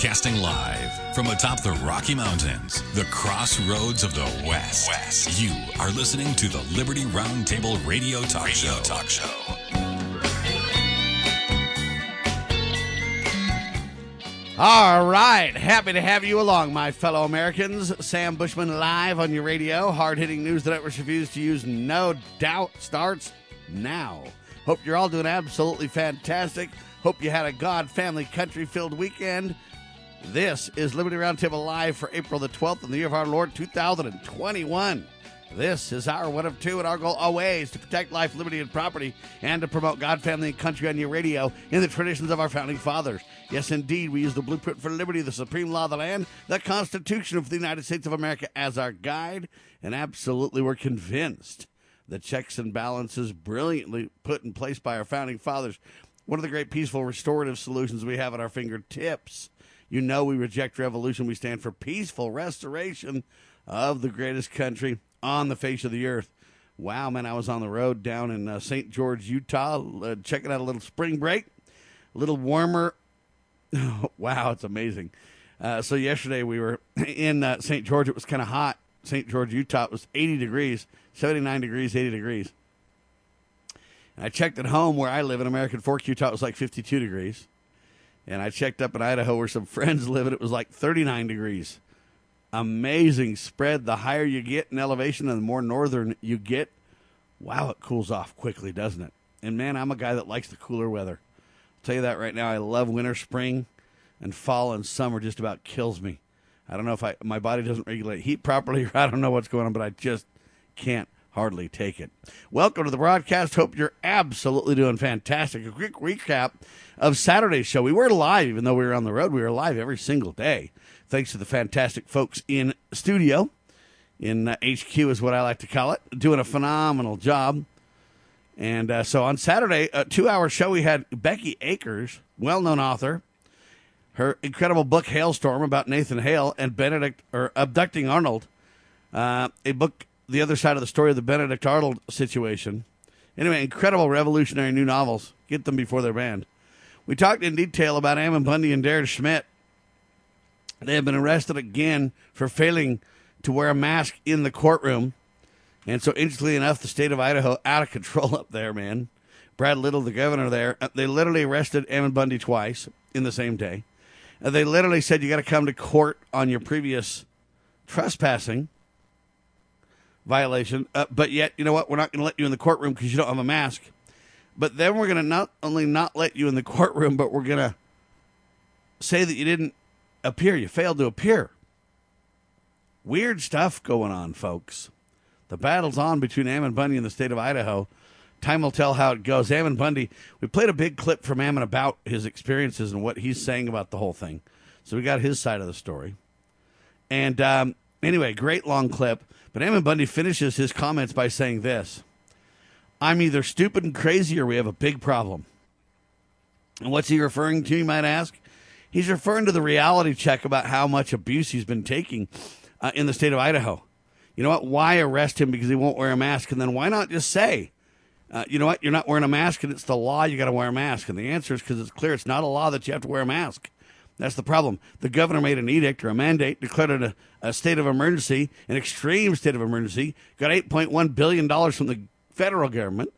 Broadcasting live from atop the Rocky Mountains, the crossroads of the West. You are listening to the Liberty Roundtable Radio Talk Show. All right. Happy to have you along, my fellow Americans. Sam Bushman live on your radio. Hard-hitting news the networks refuse to use, no doubt, starts now. Hope you're all doing absolutely fantastic. Hope you had a God, family, country-filled weekend. This is Liberty Roundtable Live for April the 12th in the year of our Lord, 2021. This is our one of two, and our goal always to protect life, liberty, and property, and to promote God, family, and country on your radio in the traditions of our founding fathers. Yes, indeed, we use the blueprint for liberty, the supreme law of the land, the Constitution of the United States of America as our guide, and absolutely we're convinced the checks and balances brilliantly put in place by our founding fathers. One of the great peaceful restorative solutions we have at our fingertips. You know we reject revolution. We stand for peaceful restoration of the greatest country on the face of the earth. Wow, man, I was on the road down in St. George, Utah, checking out a little spring break, a little warmer. Wow, it's amazing. So yesterday we were in St. George. It was kind of hot. St. George, Utah, it was 80 degrees, 79 degrees, 80 degrees. I checked at home where I live in American Fork, Utah. It was like 52 degrees. And I checked up in Idaho where some friends live, and it was like 39 degrees. Amazing spread. The higher you get in elevation and the more northern you get, wow, it cools off quickly, doesn't it? And, man, I'm a guy that likes the cooler weather. I'll tell you that right now. I love winter, spring, and fall and summer just about kills me. I don't know if my body doesn't regulate heat properly, or I don't know what's going on, but I just can't hardly take it. Welcome to the broadcast. Hope you're absolutely doing fantastic. A quick recap of Saturday's show. We were live, even though we were on the road. We were live every single day. Thanks to the fantastic folks in studio, in HQ is what I like to call it, doing a phenomenal job. And so on Saturday, a 2-hour show, we had Becky Akers, well-known author, her incredible book, Hailstorm, about Nathan Hale and Abducting Arnold, a book the other side of the story of the Benedict Arnold situation. Anyway, incredible revolutionary new novels. Get them before they're banned. We talked in detail about Ammon Bundy and Derek Schmidt. They have been arrested again for failing to wear a mask in the courtroom. And so, interestingly enough, the state of Idaho, out of control up there, man. Brad Little, the governor there, they literally arrested Ammon Bundy twice in the same day. They literally said, you got to come to court on your previous trespassing violation, but yet, you know what, we're not going to let you in the courtroom because you don't have a mask. But then we're going to not only not let you in the courtroom, but we're going to say that you didn't appear, you failed to appear. Weird stuff going on, folks. The battle's on between Ammon Bundy and the state of Idaho. Time will tell how it goes. Ammon Bundy, we played a big clip from Ammon about his experiences and what he's saying about the whole thing. So we got his side of the story. And anyway, great long clip. But Ammon Bundy finishes his comments by saying this: I'm either stupid and crazy or we have a big problem. And what's he referring to, you might ask? He's referring to the reality check about how much abuse he's been taking in the state of Idaho. You know what? Why arrest him because he won't wear a mask? And then why not just say, you know what? You're not wearing a mask and it's the law. You got to wear a mask. And the answer is because it's clear it's not a law that you have to wear a mask. That's the problem. The governor made an edict or a mandate, declared it a state of emergency, an extreme state of emergency, got $8.1 billion from the federal government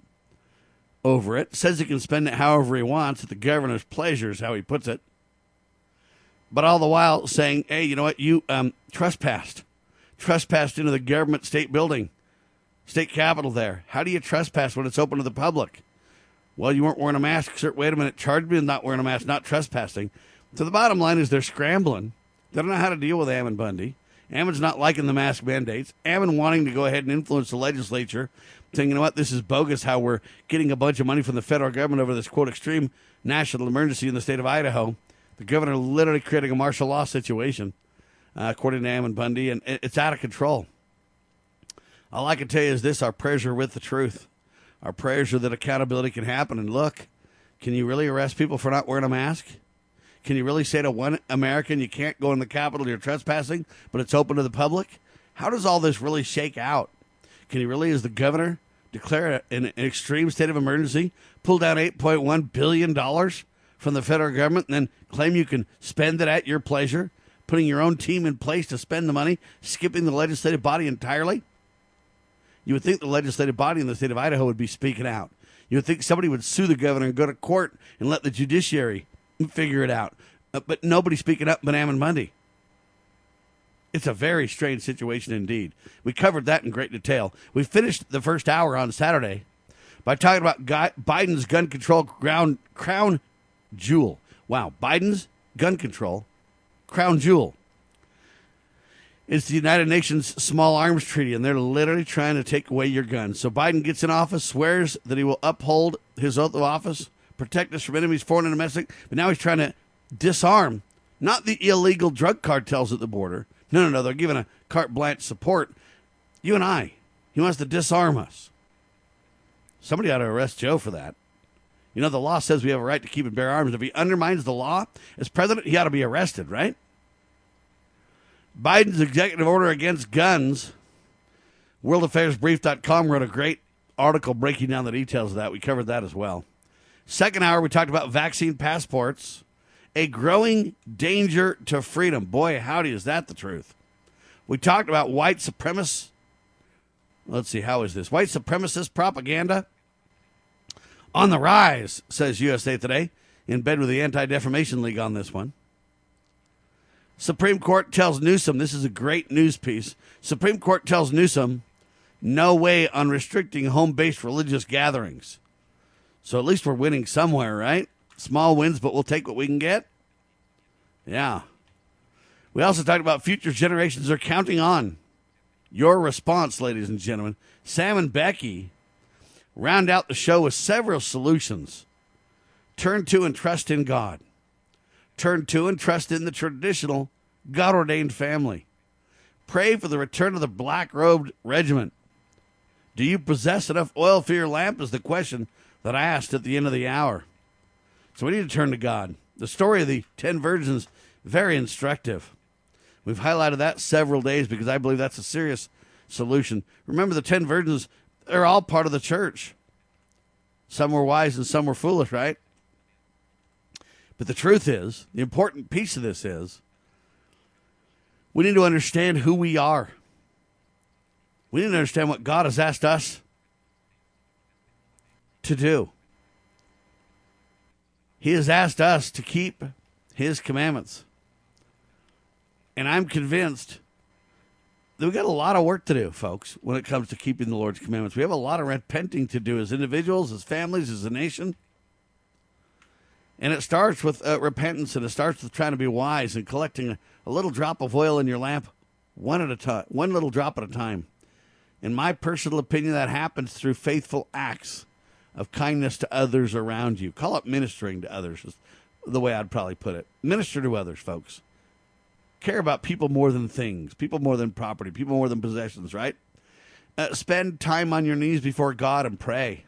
over it, says he can spend it however he wants, at the governor's pleasure is how he puts it. But all the while saying, hey, you know what, you trespassed into the government state building, state capitol there. How do you trespass when it's open to the public? Well, you weren't wearing a mask, sir. Wait a minute, charge me with not wearing a mask, not trespassing. So the bottom line is they're scrambling. They don't know how to deal with Ammon Bundy. Ammon's not liking the mask mandates. Ammon wanting to go ahead and influence the legislature, saying, you know what, this is bogus how we're getting a bunch of money from the federal government over this, quote, extreme national emergency in the state of Idaho. The governor literally creating a martial law situation, according to Ammon Bundy, and it's out of control. All I can tell you is this: our prayers are with the truth. Our prayers are that accountability can happen. And look, can you really arrest people for not wearing a mask? Can you really say to one American, you can't go in the Capitol, you're trespassing, but it's open to the public? How does all this really shake out? Can you really, as the governor, declare an extreme state of emergency, pull down $8.1 billion from the federal government and then claim you can spend it at your pleasure, putting your own team in place to spend the money, skipping the legislative body entirely? You would think the legislative body in the state of Idaho would be speaking out. You would think somebody would sue the governor and go to court and let the judiciary figure it out. But nobody's speaking up but Ammon Bundy. It's a very strange situation indeed. We covered that in great detail. We finished the first hour on Saturday by talking about Biden's gun control crown jewel. Wow, Biden's gun control crown jewel. It's the United Nations Small Arms Treaty, and they're literally trying to take away your guns. So Biden gets in office, swears that he will uphold his oath of office, protect us from enemies, foreign and domestic, but now he's trying to disarm not the illegal drug cartels at the border. No, they're giving a carte blanche support. You and I. He wants to disarm us. Somebody ought to arrest Joe for that. You know, the law says we have a right to keep and bear arms. If he undermines the law as president, he ought to be arrested, right? Biden's executive order against guns. WorldAffairsBrief.com wrote a great article breaking down the details of that. We covered that as well. Second hour, we talked about vaccine passports. A growing danger to freedom. Boy, howdy, is that the truth? We talked about white supremacist. Let's see, how is this? White supremacist propaganda on the rise, says USA Today, in bed with the Anti-Defamation League on this one. Supreme Court tells Newsom, this is a great news piece. Supreme Court tells Newsom, no way on restricting home-based religious gatherings. So at least we're winning somewhere, right? Small wins, but we'll take what we can get. Yeah. We also talked about future generations are counting on your response, ladies and gentlemen. Sam and Becky round out the show with several solutions. Turn to and trust in God. Turn to and trust in the traditional God-ordained family. Pray for the return of the black-robed regiment. Do you possess enough oil for your lamp is the question that I asked at the end of the hour. So we need to turn to God. The story of the 10 virgins, very instructive. We've highlighted that several days because I believe that's a serious solution. Remember, the 10 virgins, they're all part of the church. Some were wise and some were foolish, right? But the truth is, the important piece of this is, we need to understand who we are. We need to understand what God has asked us to do. He has asked us to keep his commandments. And I'm convinced that we've got a lot of work to do, folks, when it comes to keeping the Lord's commandments. We have a lot of repenting to do as individuals, as families, as a nation. And it starts with repentance, and it starts with trying to be wise and collecting a little drop of oil in your lamp one little drop at a time. In my personal opinion, that happens through faithful acts of kindness to others around you. Call it ministering to others is the way I'd probably put it. Minister to others, folks. Care about people more than things, people more than property, people more than possessions, right? Spend time on your knees before God and pray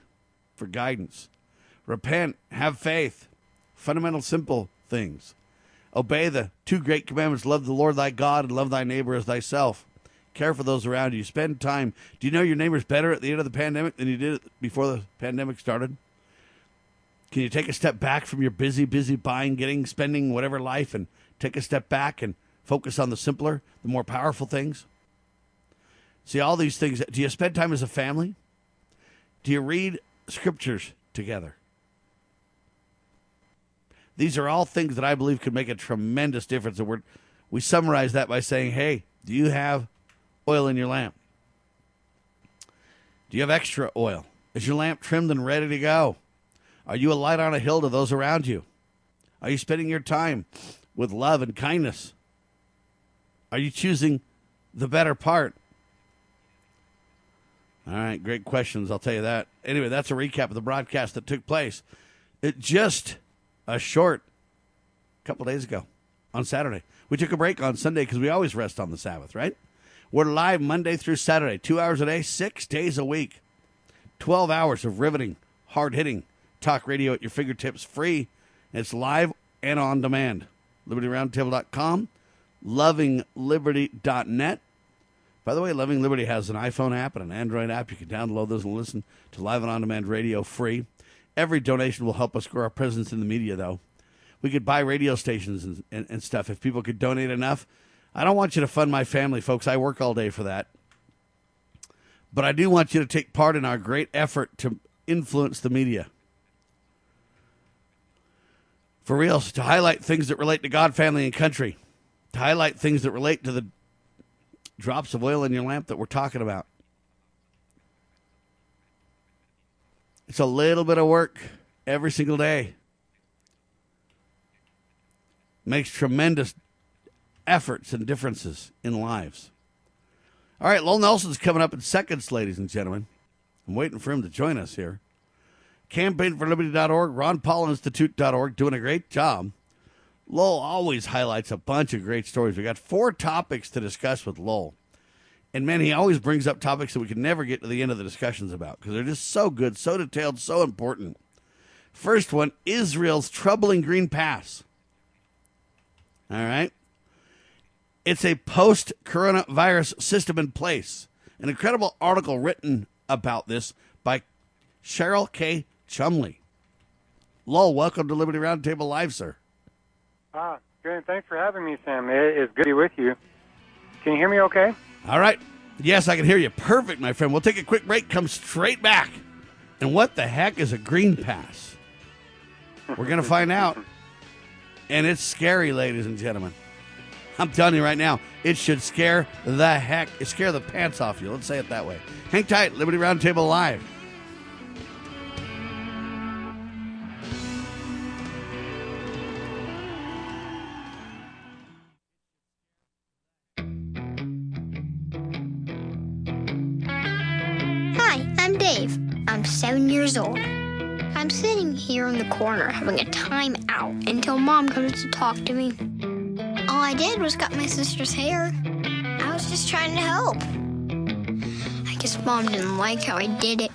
for guidance. Repent, have faith, fundamental simple things. Obey the two great commandments, love the Lord thy God and love thy neighbor as thyself. Care for those around you. Spend time. Do you know your neighbor's better at the end of the pandemic than you did before the pandemic started? Can you take a step back from your busy buying, getting, spending, whatever life, and take a step back and focus on the simpler, the more powerful things? See, all these things. Do you spend time as a family? Do you read scriptures together? These are all things that I believe could make a tremendous difference. And we summarize that by saying, hey, do you have oil in your lamp? Do you have extra oil? Is your lamp trimmed and ready to go? Are you a light on a hill to those around you? Are you spending your time with love and kindness? Are you choosing the better part? All right, great questions, I'll tell you that. Anyway, that's a recap of the broadcast that took place just a short couple days ago on Saturday. We took a break on Sunday because we always rest on the Sabbath, right? We're live Monday through Saturday, 2 hours a day, 6 days a week. 12 hours of riveting, hard-hitting talk radio at your fingertips, free. It's live and on demand. LibertyRoundtable.com, LovingLiberty.net. By the way, Loving Liberty has an iPhone app and an Android app. You can download those and listen to live and on-demand radio free. Every donation will help us grow our presence in the media, though. We could buy radio stations and stuff if people could donate enough. I don't want you to fund my family, folks. I work all day for that. But I do want you to take part in our great effort to influence the media. For real, to highlight things that relate to God, family, and country. To highlight things that relate to the drops of oil in your lamp that we're talking about. It's a little bit of work every single day. Makes tremendous efforts and differences in lives. All right, Lowell Nelson's coming up in seconds, ladies and gentlemen. I'm waiting for him to join us here. CampaignForLiberty.org, RonPaulInstitute.org, doing a great job. Lowell always highlights a bunch of great stories. We got 4 topics to discuss with Lowell. And, man, he always brings up topics that we can never get to the end of the discussions about because they're just so good, so detailed, so important. First one, Israel's troubling green pass. All right. It's a post-coronavirus system in place. An incredible article written about this by Cheryl K. Chumley. Lowell, welcome to Liberty Roundtable Live, sir. Good. Thanks for having me, Sam. It's good to be with you. Can you hear me okay? All right. Yes, I can hear you. Perfect, my friend. We'll take a quick break, come straight back. And what the heck is a green pass? We're going to find out. And it's scary, ladies and gentlemen. I'm telling you right now, it should scare the pants off you. Let's say it that way. Hang tight. Liberty Roundtable Live. I'm 7 years old. I'm sitting here in the corner having a time out until Mom comes to talk to me. All I did was cut my sister's hair. I was just trying to help. I guess Mom didn't like how I did it.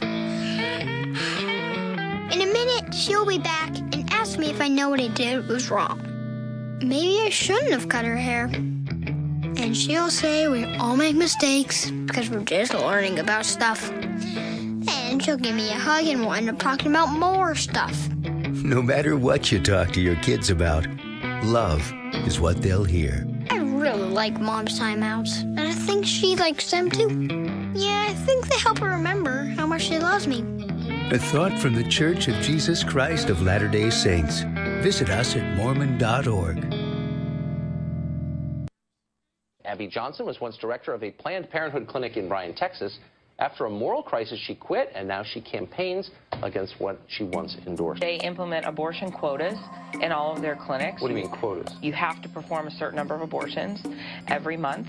In a minute, she'll be back and ask me if I know what I did was wrong. Maybe I shouldn't have cut her hair. And she'll say we all make mistakes because we're just learning about stuff. And she'll give me a hug and we'll end up talking about more stuff. No matter what you talk to your kids about, love is what they'll hear. I really like Mom's timeouts, and I think she likes them too. Yeah, I think they help her remember how much she loves me. A thought from the Church of Jesus Christ of Latter-day Saints. Visit us at Mormon.org. Abby Johnson was once director of a Planned Parenthood clinic in Bryan, Texas. After a moral crisis, she quit, and now she campaigns against what she once endorsed. They implement abortion quotas in all of their clinics. What do you mean, quotas? You have to perform a certain number of abortions every month.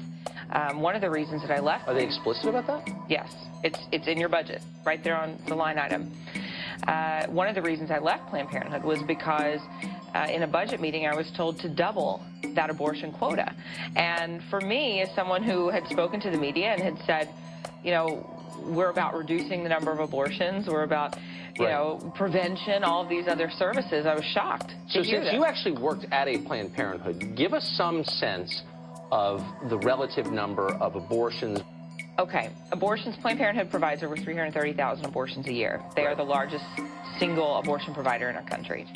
One of the reasons that I left... Are they explicit about that? Yes. It's in your budget, right there on the line item. One of the reasons I left Planned Parenthood was because in a budget meeting, I was told to double that abortion quota. And for me, as someone who had spoken to the media and had said, you know, we're about reducing the number of abortions. We're about, you know, prevention, all of these other services. I was shocked. So since you actually worked at a Planned Parenthood, give us some sense of the relative number of abortions. Okay. Abortions, Planned Parenthood provides over 330,000 abortions a year. They are the largest single abortion provider in our country.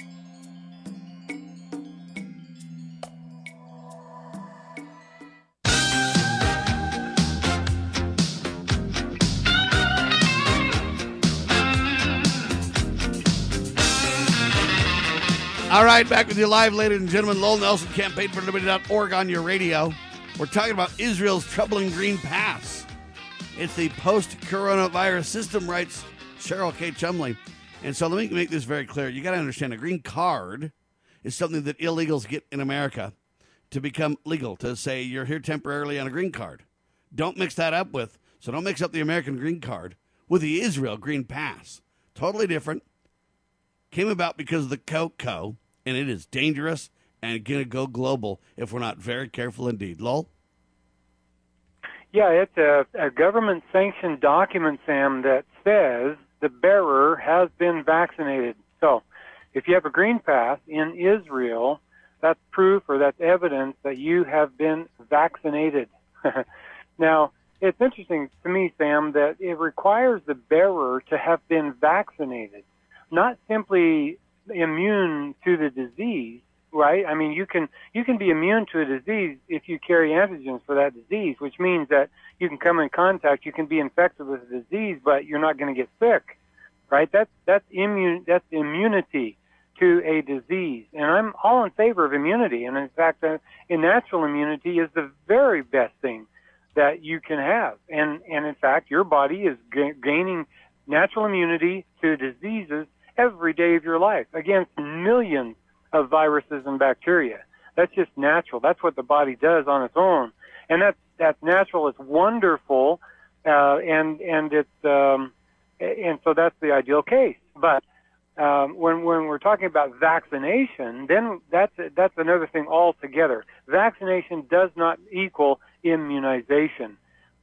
All right, back with you live, ladies and gentlemen. Lowell Nelson, CampaignForLiberty.org on your radio. We're talking about Israel's troubling green pass. It's the post-coronavirus system, writes Cheryl K. Chumley. And so let me make this very clear. You got to understand, a green card is something that illegals get in America to become legal, to say you're here temporarily on a green card. Don't mix that up with, so don't mix up the American green card with the Israel green pass. Totally different. Came about because of the COCO. And it is dangerous and going to go global if we're not very careful indeed. Lowell? Yeah, it's a government-sanctioned document, Sam, that says the bearer has been vaccinated. So if you have a green pass in Israel, that's proof or that's evidence that you have been vaccinated. Now, it's interesting to me, Sam, that it requires the bearer to have been vaccinated, not simply immune to the disease, right? I mean, you can be immune to a disease if you carry antigens for that disease, which means that you can come in contact, you can be infected with the disease, but you're not going to get sick, right? That's immunity to a disease, and I'm all in favor of immunity. And in fact, in natural immunity is the very best thing that you can have. And in fact, your body is gaining natural immunity to diseases every day of your life against millions of viruses and bacteria. That's just natural. That's what the body does on its own, and that's natural. It's wonderful, and it's and so that's the ideal case. But when we're talking about vaccination, then that's another thing altogether. Vaccination does not equal immunization.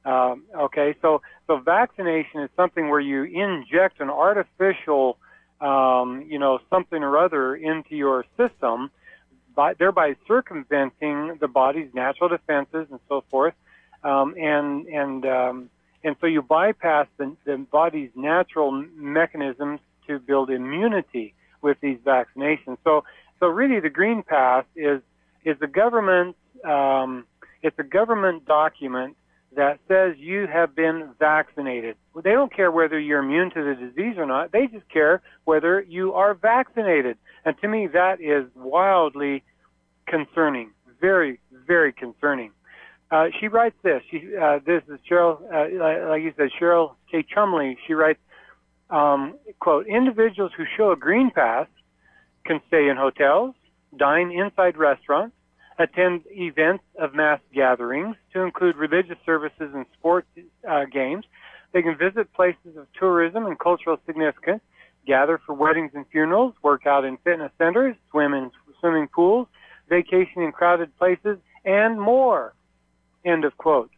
Okay, so vaccination is something where you inject an artificial something or other into your system, thereby circumventing the body's natural defenses and so forth, and so you bypass the body's natural mechanisms to build immunity with these vaccinations. So really, the Green Pass is the government. It's a government document that says you have been vaccinated. Well, they don't care whether you're immune to the disease or not. They just care whether you are vaccinated. And to me, that is wildly concerning, very, very concerning. She writes this. This is Cheryl, like you said, Cheryl K. Chumley. She writes, quote, individuals who show a green pass can stay in hotels, dine inside restaurants, attend events of mass gatherings, to include religious services and sports games. They can visit places of tourism and cultural significance, gather for weddings and funerals, work out in fitness centers, swim in swimming pools, vacation in crowded places, and more. End of quote.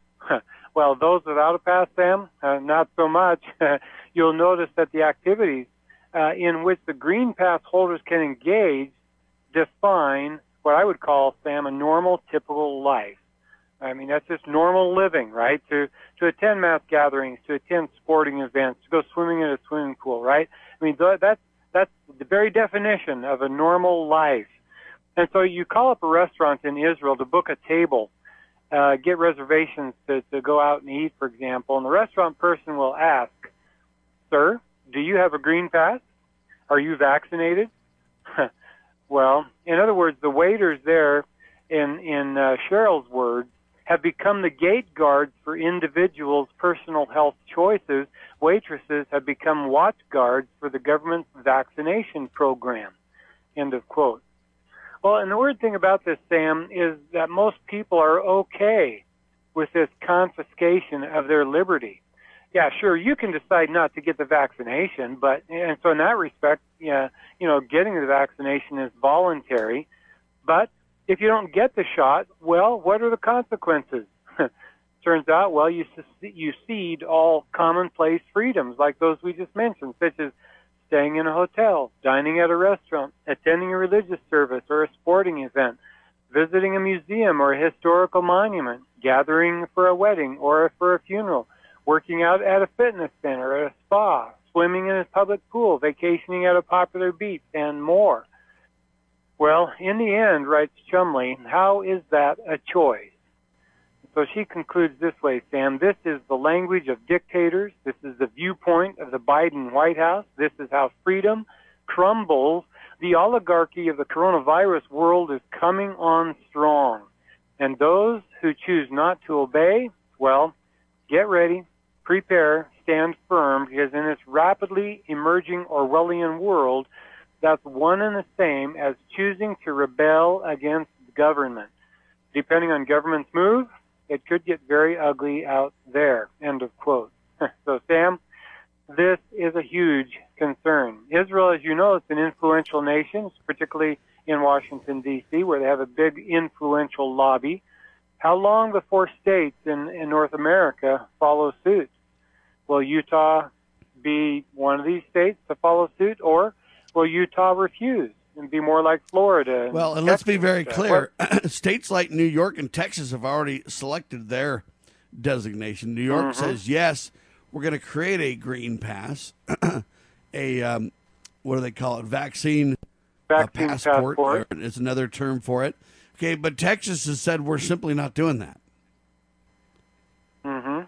Well, those without a pass, Sam, not so much. You'll notice that the activities in which the green pass holders can engage define what I would call, Sam, a normal, typical life. I mean, that's just normal living, right? To attend mass gatherings, to attend sporting events, to go swimming in a swimming pool, right? I mean, that's the very definition of a normal life. And so you call up a restaurant in Israel to book a table, get reservations to go out and eat, for example, and the restaurant person will ask, sir, do you have a green pass? Are you vaccinated? Well, in other words, the waiters there, in Cheryl's words, have become the gate guards for individuals' personal health choices. Waitresses have become watch guards for the government's vaccination program. End of quote. Well, and the weird thing about this, Sam, is that most people are okay with this confiscation of their liberty. Yeah, sure, you can decide not to get the vaccination, but, and so in that respect, yeah, you know, getting the vaccination is voluntary. But if you don't get the shot, well, what are the consequences? Turns out, well, you cede all commonplace freedoms like those we just mentioned, such as staying in a hotel, dining at a restaurant, attending a religious service or a sporting event, visiting a museum or a historical monument, gathering for a wedding or for a funeral, working out at a fitness center, at a spa, swimming in a public pool, vacationing at a popular beach, and more. Well, in the end, writes Chumley, how is that a choice? So she concludes this way, Sam, this is the language of dictators. This is the viewpoint of the Biden White House. This is how freedom crumbles. The oligarchy of the coronavirus world is coming on strong. And those who choose not to obey, well, get ready. Prepare, stand firm, because in this rapidly emerging Orwellian world, that's one and the same as choosing to rebel against government. Depending on government's move, it could get very ugly out there, end of quote. So, Sam, this is a huge concern. Israel, as you know, is an influential nation, particularly in Washington, D.C., where they have a big influential lobby. How long before states in North America follow suit? Will Utah be one of these states to follow suit, or will Utah refuse and be more like Florida? Well, and Texas, let's be very clear. States like New York and Texas have already selected their designation. New York says, yes, we're going to create a green pass, a, what do they call it, vaccine vaccine passport. It's another term for it. Okay, but Texas has said we're simply not doing that. Mm-hmm.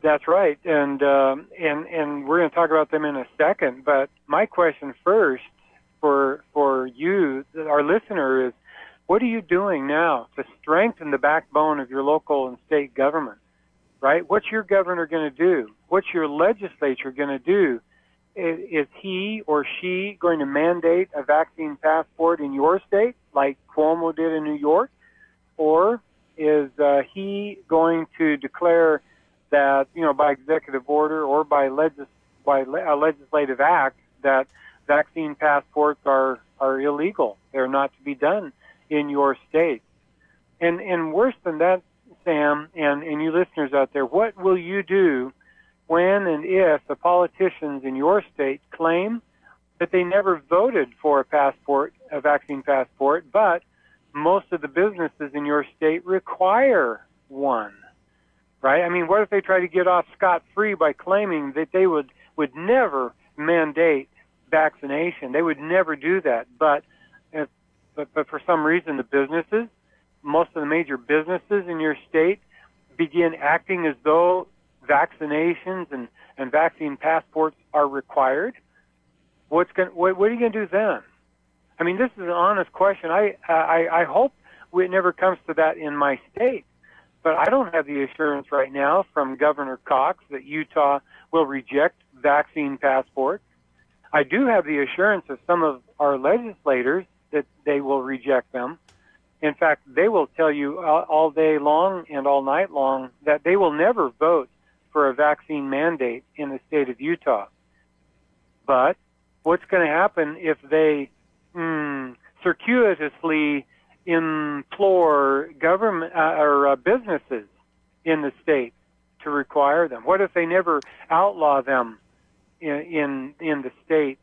That's right, and we're going to talk about them in a second. But my question first for you, our listener, is what are you doing now to strengthen the backbone of your local and state government? Right? What's your governor going to do? What's your legislature going to do? Is he or she going to mandate a vaccine passport in your state, like Cuomo did in New York? Or is he going to declare that, you know, by executive order or by a legislative act that vaccine passports are illegal? They're not to be done in your state. And worse than that, Sam, and you listeners out there, what will you do when and if the politicians in your state claim that they never voted for a vaccine passport, but most of the businesses in your state require one, right? I mean, what if they try to get off scot-free by claiming that they would never mandate vaccination? They would never do that, but for some reason the businesses, most of the major businesses in your state begin acting as though vaccinations and vaccine passports are required. What are you going to do then? I mean, this is an honest question. I hope it never comes to that in my state, but I don't have the assurance right now from Governor Cox that Utah will reject vaccine passports. I do have the assurance of some of our legislators that they will reject them. In fact, they will tell you all day long and all night long that they will never vote for a vaccine mandate in the state of Utah. But what's going to happen if they circuitously implore government or businesses in the state to require them? What if they never outlaw them in the state,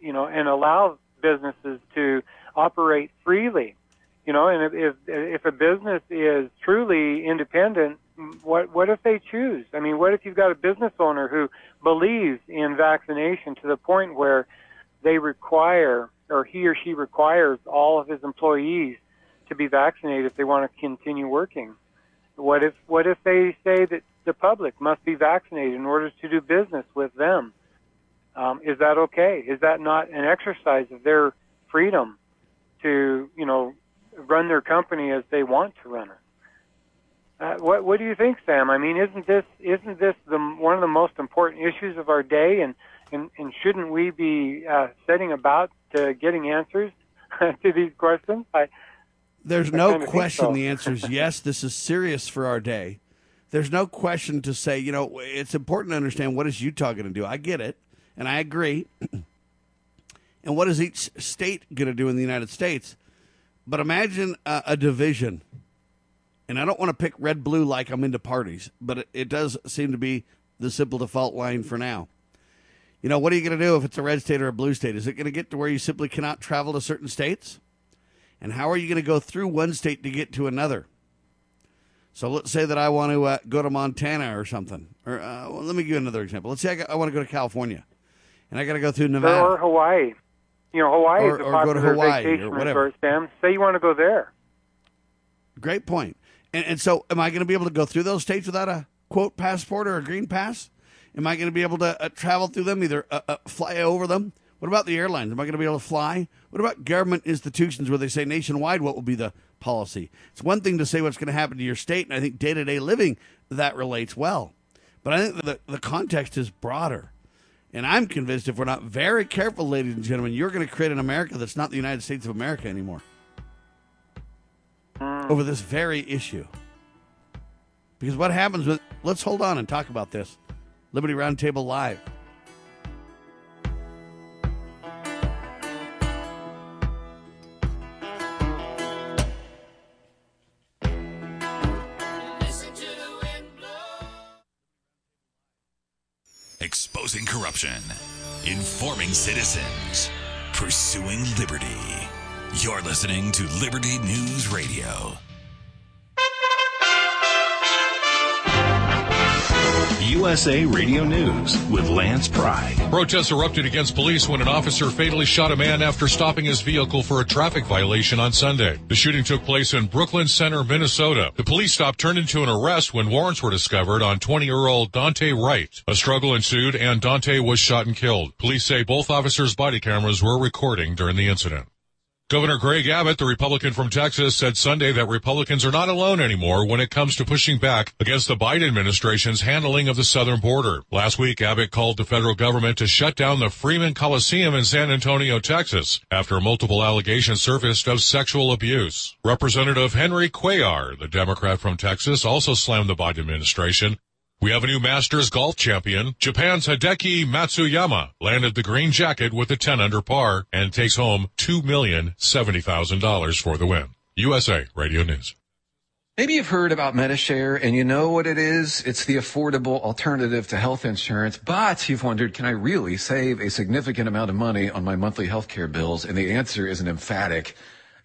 you know, and allow businesses to operate freely? You know, and if a business is truly independent, what if they choose? I mean, what if you've got a business owner who believes in vaccination to the point where they require, or he or she requires, all of his employees to be vaccinated if they want to continue working? What if they say that the public must be vaccinated in order to do business with them? Is that okay? Is that not an exercise of their freedom to, you know, run their company as they want to run it? What do you think, Sam? I mean, isn't this one of the most important issues of our day, and shouldn't we be setting about getting answers to these questions? There's no question so. The answer is yes, this is serious for our day. There's no question to say, you know, it's important to understand what is Utah going to do. I get it, and I agree. And what is each state going to do in the United States? But imagine a division, and I don't want to pick red-blue like I'm into parties, but it does seem to be the simple default line for now. You know, what are you going to do if it's a red state or a blue state? Is it going to get to where you simply cannot travel to certain states? And how are you going to go through one state to get to another? So let's say that I want to go to Montana or something. Or well, let me give you another example. Let's say I want to go to California, and I got to go through Nevada. Or Hawaii. You know, Hawaii is a popular vacation resort, Sam. Say you want to go there. Great point. And so am I going to be able to go through those states without a, quote, passport or a green pass? Am I going to be able to travel through them, either fly over them? What about the airlines? Am I going to be able to fly? What about government institutions where they say nationwide what will be the policy? It's one thing to say what's going to happen to your state, and I think day-to-day living, that relates well. But I think the context is broader. And I'm convinced if we're not very careful, ladies and gentlemen, you're going to create an America that's not the United States of America anymore over this very issue. Because what happens with, let's hold on and talk about this. Liberty Roundtable Live. Exposing corruption, informing citizens, pursuing liberty. You're listening to Liberty News Radio. USA Radio News with Lance Pride. Protests erupted against police when an officer fatally shot a man after stopping his vehicle for a traffic violation on Sunday. The shooting took place in Brooklyn Center, Minnesota. The police stop turned into an arrest when warrants were discovered on 20-year-old Dante Wright. A struggle ensued and Dante was shot and killed. Police say both officers' body cameras were recording during the incident. Governor Greg Abbott, the Republican from Texas, said Sunday that Republicans are not alone anymore when it comes to pushing back against the Biden administration's handling of the southern border. Last week, Abbott called the federal government to shut down the Freeman Coliseum in San Antonio, Texas, after multiple allegations surfaced of sexual abuse. Representative Henry Cuellar, the Democrat from Texas, also slammed the Biden administration. We have a new Masters golf champion. Japan's Hideki Matsuyama landed the green jacket with a 10 under par and takes home $2,070,000 for the win. USA Radio News. Maybe you've heard about MediShare and you know what it is. It's the affordable alternative to health insurance, but you've wondered, can I really save a significant amount of money on my monthly health care bills? And the answer is an emphatic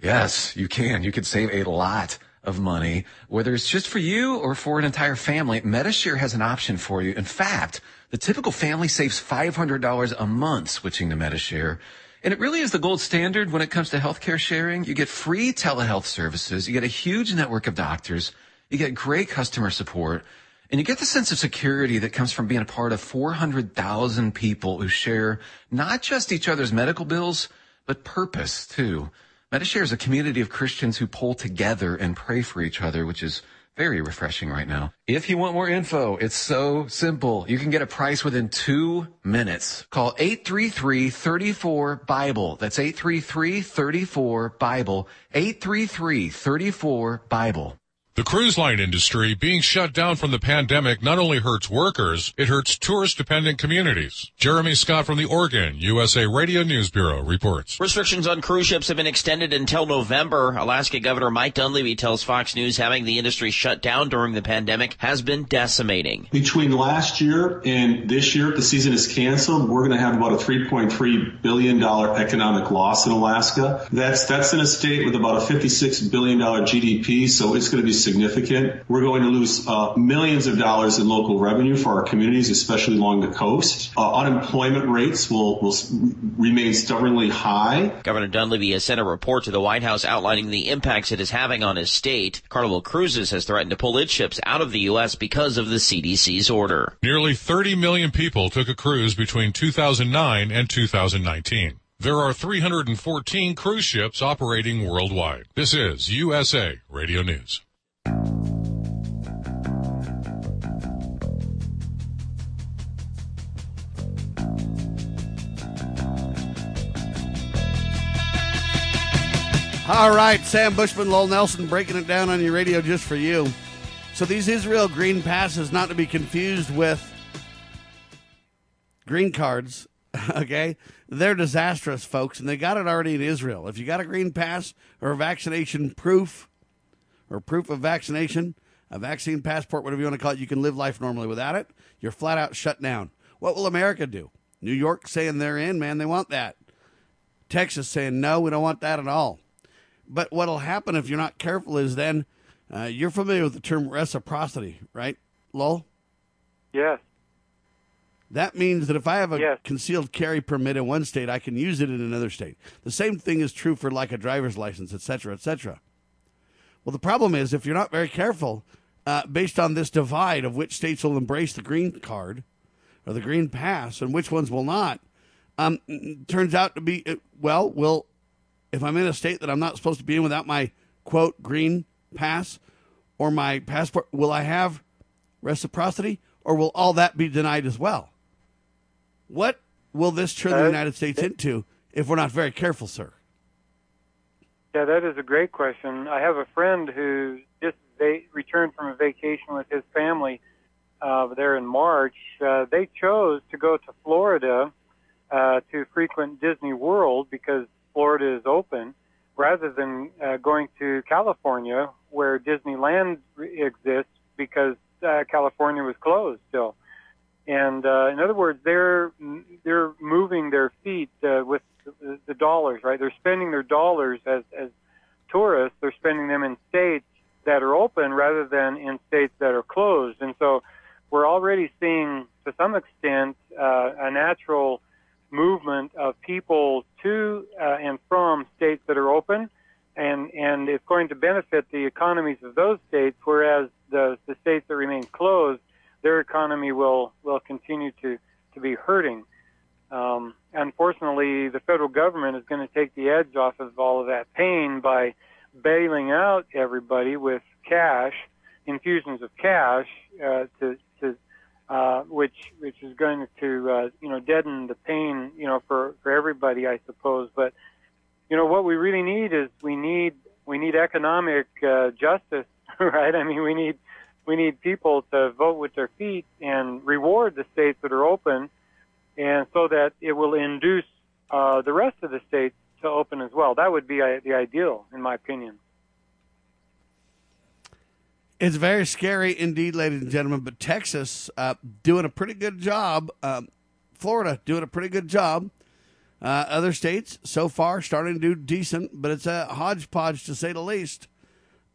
yes, you can. You can save a lot of money, whether it's just for you or for an entire family. MediShare has an option for you. In fact, the typical family saves $500 a month switching to MediShare. And it really is the gold standard when it comes to healthcare sharing. You get free telehealth services. You get a huge network of doctors. You get great customer support. And you get the sense of security that comes from being a part of 400,000 people who share not just each other's medical bills, but purpose too. MediShare is a community of Christians who pull together and pray for each other, which is very refreshing right now. If you want more info, it's so simple. You can get a price within 2 minutes. Call 833-34-BIBLE. That's 833-34-BIBLE. 833-34-BIBLE. The cruise line industry being shut down from the pandemic not only hurts workers, it hurts tourist-dependent communities. Jeremy Scott from the Oregon USA Radio News Bureau reports. Restrictions on cruise ships have been extended until November. Alaska Governor Mike Dunleavy tells Fox News having the industry shut down during the pandemic has been decimating. Between last year and this year, if the season is canceled, we're going to have about a $3.3 billion economic loss in Alaska. That's in a state with about a $56 billion GDP, so it's going to be significant. We're going to lose millions of dollars in local revenue for our communities, especially along the coast. Unemployment rates will remain stubbornly high. Governor Dunleavy has sent a report to the White House outlining the impacts it is having on his state. Carnival Cruises has threatened to pull its ships out of the U.S. because of the CDC's order. Nearly 30 million people took a cruise between 2009 and 2019. There are 314 cruise ships operating worldwide. This is USA Radio News. All right, Sam Bushman, Lowell Nelson, breaking it down on your radio just for you. So these Israel green passes, not to be confused with green cards, okay? They're disastrous, folks, and they got it already in Israel. If you got a green pass or vaccination proof or proof of vaccination, a vaccine passport, whatever you want to call it, you can live life normally without it. You're flat out shut down. What will America do? New York saying they're in, man, they want that. Texas saying, no, we don't want that at all. But what will happen if you're not careful is then you're familiar with the term reciprocity, right, Lowell? Yes. That means that if I have a concealed carry permit in one state, I can use it in another state. The same thing is true for like a driver's license, et cetera, et cetera. Well, the problem is if you're not very careful, based on this divide of which states will embrace the green card or the green pass and which ones will not, turns out to be, well, will... If I'm in a state that I'm not supposed to be in without my, quote, green pass or my passport, will I have reciprocity or will all that be denied as well? What will this turn the United States into if we're not very careful, sir? Yeah, that is a great question. I have a friend who just returned from a vacation with his family there in March. They chose to go to Florida to frequent Disney World because Florida is open, rather than going to California where Disneyland exists because California was closed still. And in other words, they're moving their feet with the dollars, right? They're spending their dollars as tourists. They're spending them in states that are open rather than in states that are closed. And so we're already seeing, to some extent, a natural movement of people to and from states that are open, and it's going to benefit the economies of those states, whereas the states that remain closed, their economy will continue to be hurting. Unfortunately, the federal government is going to take the edge off of all of that pain by bailing out everybody with cash, infusions of cash, which is going to deaden the pain, for everybody, I suppose. But what we really need is we need economic justice, right? I mean, we need people to vote with their feet and reward the states that are open, and so that it will induce the rest of the states to open as well. That would be the ideal, in my opinion. It's very scary indeed, ladies and gentlemen, but Texas doing a pretty good job. Florida doing a pretty good job. Other states so far starting to do decent, but it's a hodgepodge to say the least.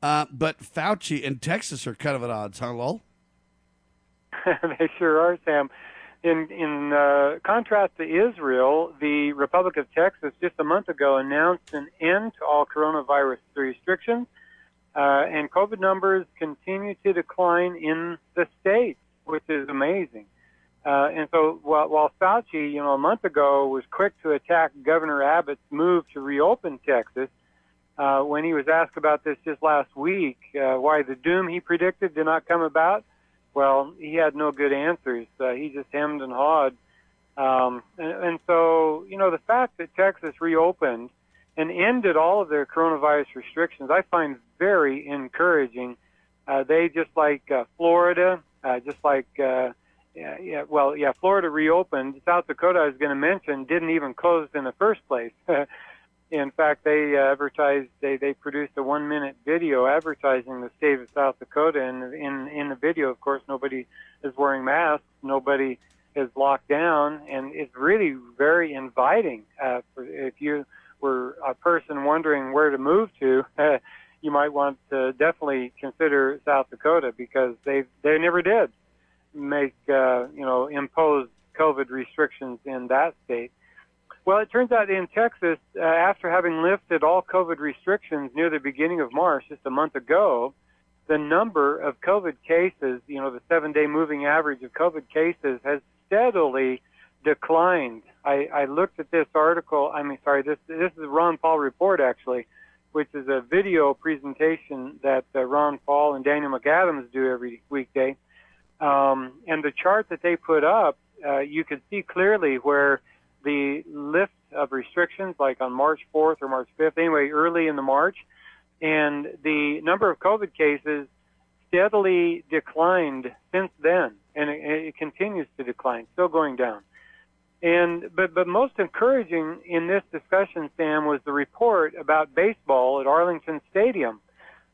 But Fauci and Texas are kind of at odds, huh, Lowell? They sure are, Sam. In contrast to Israel, the Republic of Texas just a month ago announced an end to all coronavirus restrictions, and COVID numbers continue to decline in the state, which is amazing. And so while Fauci, a month ago was quick to attack Governor Abbott's move to reopen Texas, when he was asked about this just last week, why the doom he predicted did not come about, well, he had no good answers. He just hemmed and hawed. And so, the fact that Texas reopened and ended all of their coronavirus restrictions, I find very encouraging. They, just like Florida, Florida reopened. South Dakota, I was going to mention, didn't even close in the first place. In fact, they they produced a 1-minute video advertising the state of South Dakota, and in the video, of course, nobody is wearing masks, nobody is locked down, and it's really very inviting. If you were a person wondering where to move to, you might want to definitely consider South Dakota, because they never did make impose COVID restrictions in that state. Well, it turns out in Texas, after having lifted all COVID restrictions near the beginning of March, just a month ago, the number of COVID cases, the 7-day moving average of COVID cases, has steadily declined. I looked at this article. I mean, sorry, this is a Ron Paul report, actually, which is a video presentation that Ron Paul and Daniel McAdams do every weekday. And the chart that they put up, you could see clearly where the lift of restrictions, like on March 4th or March 5th, anyway, early in the March, and the number of COVID cases steadily declined since then, and it continues to decline, still going down. But most encouraging in this discussion, Sam, was the report about baseball at Arlington Stadium,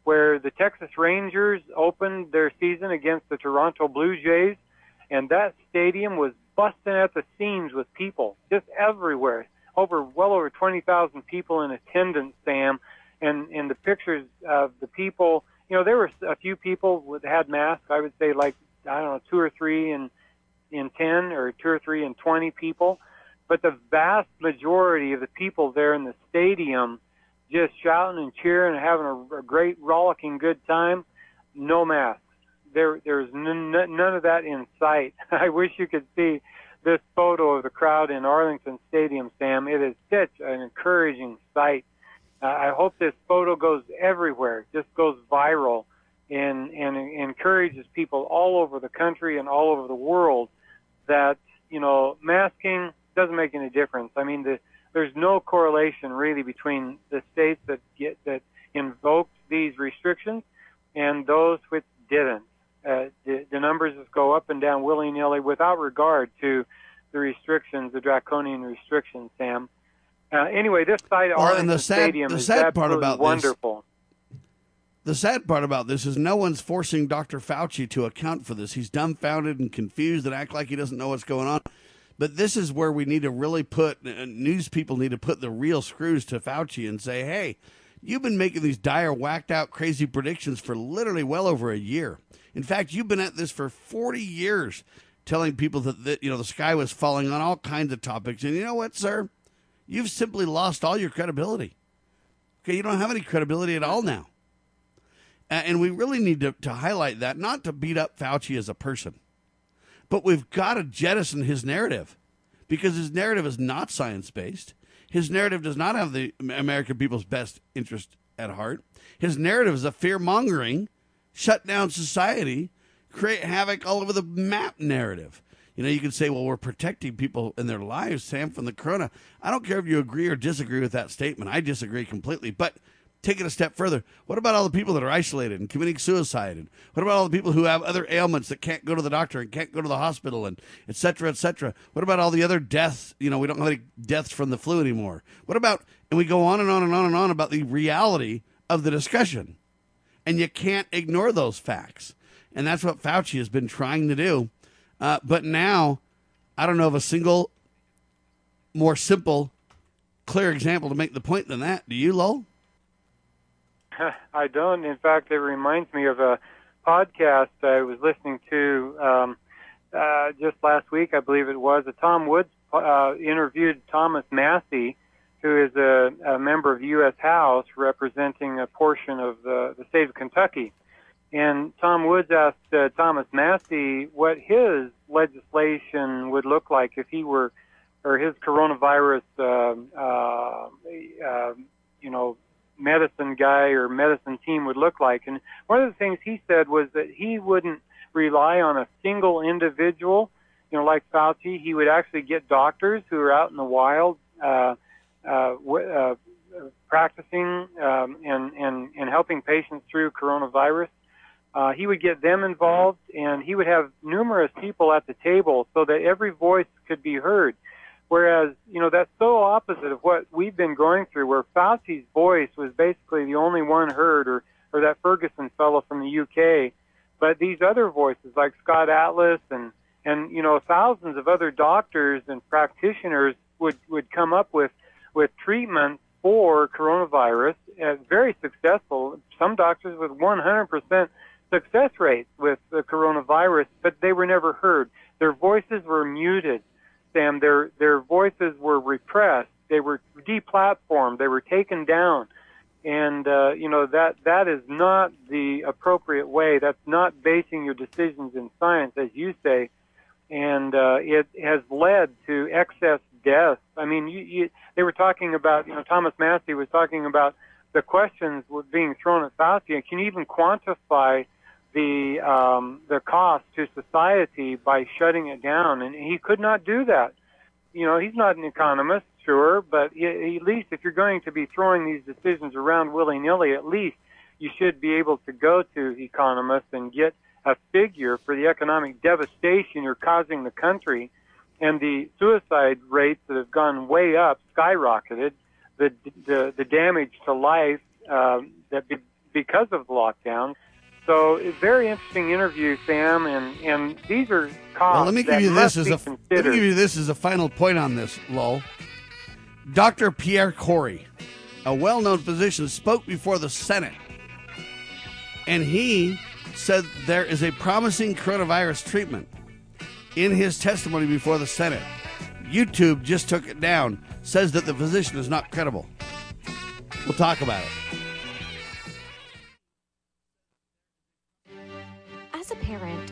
where the Texas Rangers opened their season against the Toronto Blue Jays, and that stadium was busting at the seams with people, just everywhere. Well over 20,000 people in attendance, Sam, and the pictures of the people. There were a few people that had masks. I would say, like, I don't know, 2 or 3 in 10, or 2 or 3 in 20 people, but the vast majority of the people there in the stadium just shouting and cheering and having a great rollicking good time, no masks. There's none of that in sight. I wish you could see this photo of the crowd in Arlington Stadium, Sam. It is such an encouraging sight. I hope this photo goes everywhere, just goes viral, and encourages people all over the country and all over the world that, masking doesn't make any difference. I mean, there's no correlation really between the states that invoked these restrictions and those which didn't. The numbers just go up and down willy-nilly without regard to the restrictions, the draconian restrictions, Sam. Anyway, this side of Arlington Stadium is absolutely wonderful. The sad part about this is no one's forcing Dr. Fauci to account for this. He's dumbfounded and confused and act like he doesn't know what's going on. But this is where we need to really news people need to put the real screws to Fauci and say, hey, you've been making these dire, whacked-out, crazy predictions for literally well over a year. In fact, you've been at this for 40 years, telling people that you know, the sky was falling on all kinds of topics. And you know what, sir? You've simply lost all your credibility. Okay, you don't have any credibility at all now. And we really need to highlight that, not to beat up Fauci as a person. But we've got to jettison his narrative, because his narrative is not science-based. His narrative does not have the American people's best interest at heart. His narrative is a fear-mongering, shut down society, create havoc all over the map narrative. You know, you can say, well, we're protecting people and their lives, Sam, from the corona. I don't care if you agree or disagree with that statement. I disagree completely. But take it a step further. What about all the people that are isolated and committing suicide? And what about all the people who have other ailments that can't go to the doctor and can't go to the hospital, and et cetera, et cetera? What about all the other deaths? You know, we don't have any deaths from the flu anymore. What about, and we go on and on and on and on about the reality of the discussion. And you can't ignore those facts. And that's what Fauci has been trying to do. But now, I don't know of a single more simple, clear example to make the point than that. Do you, Lowell? I don't. In fact, it reminds me of a podcast I was listening to just last week, I believe it was. Tom Woods interviewed Thomas Massey, who is a member of the U.S. House representing a portion of the state of Kentucky. And Tom Woods asked Thomas Massey what his legislation would look like if he were, or his coronavirus, you know, medicine guy or medicine team would look like. And one of the things he said was that he wouldn't rely on a single individual, you know, like Fauci. He would actually get doctors who are out in the wild practicing and helping patients through coronavirus. He would get them involved, and he would have numerous people at the table so that every voice could be heard. Whereas, you know, that's so opposite of what we've been going through, where Fauci's voice was basically the only one heard, or that Ferguson fellow from the UK. But these other voices, like Scott Atlas and you know, thousands of other doctors and practitioners would come up with treatments for coronavirus, very successful. Some doctors with 100% success rates with the coronavirus, but they were never heard. Their voices were muted, Sam. Their voices were repressed. They were deplatformed. They were taken down. And, you know, that is not the appropriate way. That's not basing your decisions in science, as you say. And it has led to excess deaths. I mean, they were talking about, you know, Thomas Massey was talking about the questions were being thrown at Fauci. Can you even quantify the cost to society by shutting it down? And he could not do that. You know, he's not an economist, sure, but at least if you're going to be throwing these decisions around willy-nilly, at least you should be able to go to economists and get a figure for the economic devastation you're causing the country, and the suicide rates that have gone way up, skyrocketed, the damage to life that because of the lockdown. So it's a very interesting interview, Sam, and these are costs that must be considered. Let me give you this as a final point on this, Lowell. Dr. Pierre Kory, a well-known physician, spoke before the Senate, and he said there is a promising coronavirus treatment in his testimony before the Senate. YouTube just took it down, says that the physician is not credible. We'll talk about it. As a parent,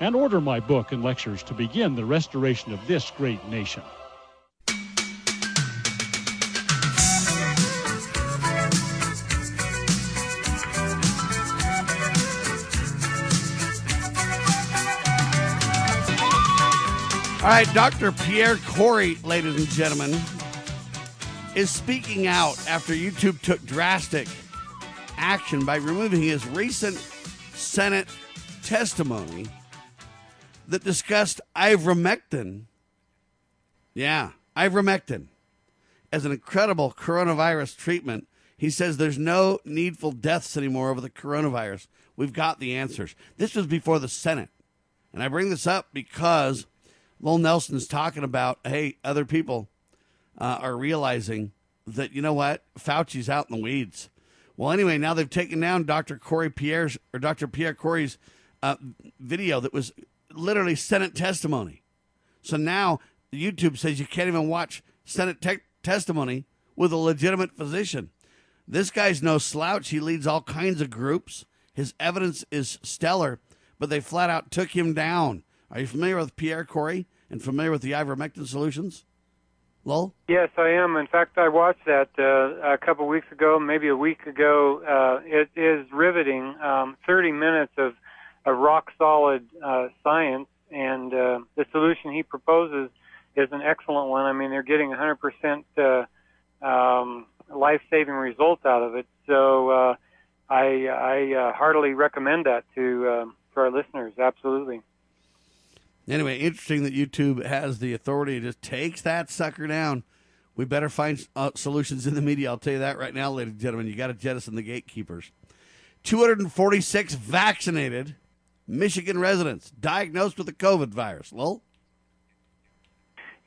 and order my book and lectures to begin the restoration of this great nation. All right, Dr. Pierre Kory, ladies and gentlemen, is speaking out after YouTube took drastic action by removing his recent Senate testimony that discussed ivermectin. Yeah, ivermectin as an incredible coronavirus treatment. He says there's no needful deaths anymore over the coronavirus. We've got the answers. This was before the Senate. And I bring this up because Lowell Nelson's talking about, hey, other people are realizing that, you know what, Fauci's out in the weeds. Well, anyway, now they've taken down Dr. Pierre Kory's video that was literally Senate testimony. So now YouTube says you can't even watch Senate testimony with a legitimate physician. This guy's no slouch. He leads all kinds of groups. His evidence is stellar, but they flat out took him down. Are you familiar with Pierre Kory and familiar with the ivermectin solutions? Lowell? Yes, I am. In fact, I watched that a couple weeks ago, maybe a week ago. It is riveting. 30 minutes of a rock-solid science, and the solution he proposes is an excellent one. I mean, they're getting 100% life-saving results out of it, so I heartily recommend that to our listeners, absolutely. Anyway, interesting that YouTube has the authority to just take that sucker down. We better find solutions in the media. I'll tell you that right now, ladies and gentlemen. You got to jettison the gatekeepers. 246 vaccinated Michigan residents diagnosed with the COVID virus. Lowell?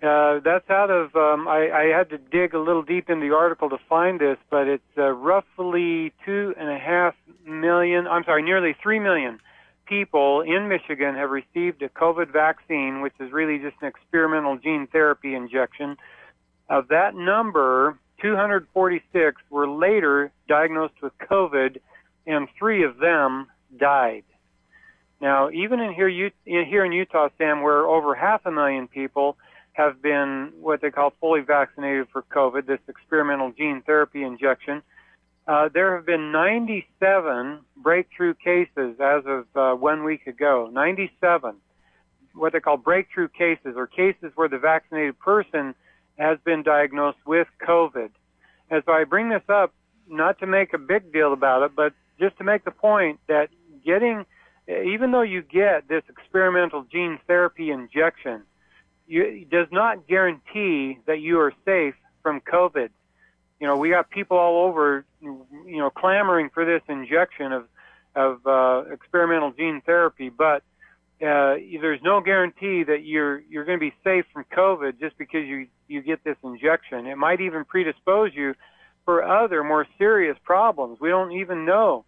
That's out of, I had to dig a little deep in the article to find this, but it's roughly 2.5 million, I'm sorry, nearly 3 million people in Michigan have received a COVID vaccine, which is really just an experimental gene therapy injection. Of that number, 246 were later diagnosed with COVID, and 3 of them died. Now, even here in Utah, Sam, where over 500,000 people have been what they call fully vaccinated for COVID, this experimental gene therapy injection, there have been 97 breakthrough cases as of 1 week ago. 97, what they call breakthrough cases, or cases where the vaccinated person has been diagnosed with COVID. And so I bring this up not to make a big deal about it, but just to make the point that even though you get this experimental gene therapy injection, it does not guarantee that you are safe from COVID. You know, we got people all over, you know, clamoring for this injection of experimental gene therapy, but there's no guarantee that you're going to be safe from COVID just because you get this injection. It might even predispose you for other more serious problems. We don't even know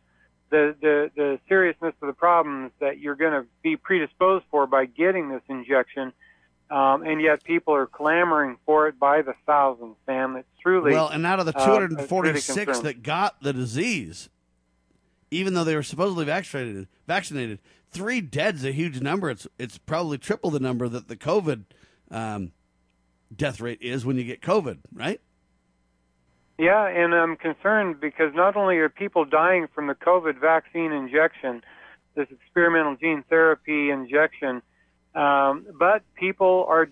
the seriousness of the problems that you're going to be predisposed for by getting this injection, and yet people are clamoring for it by the thousands, Sam. It's truly, well, and out of the 246 that got the disease, even though they were supposedly vaccinated, 3 dead's a huge number. It's probably triple the number that the COVID death rate is when you get COVID, right? Yeah, and I'm concerned because not only are people dying from the COVID vaccine injection, this experimental gene therapy injection, But people are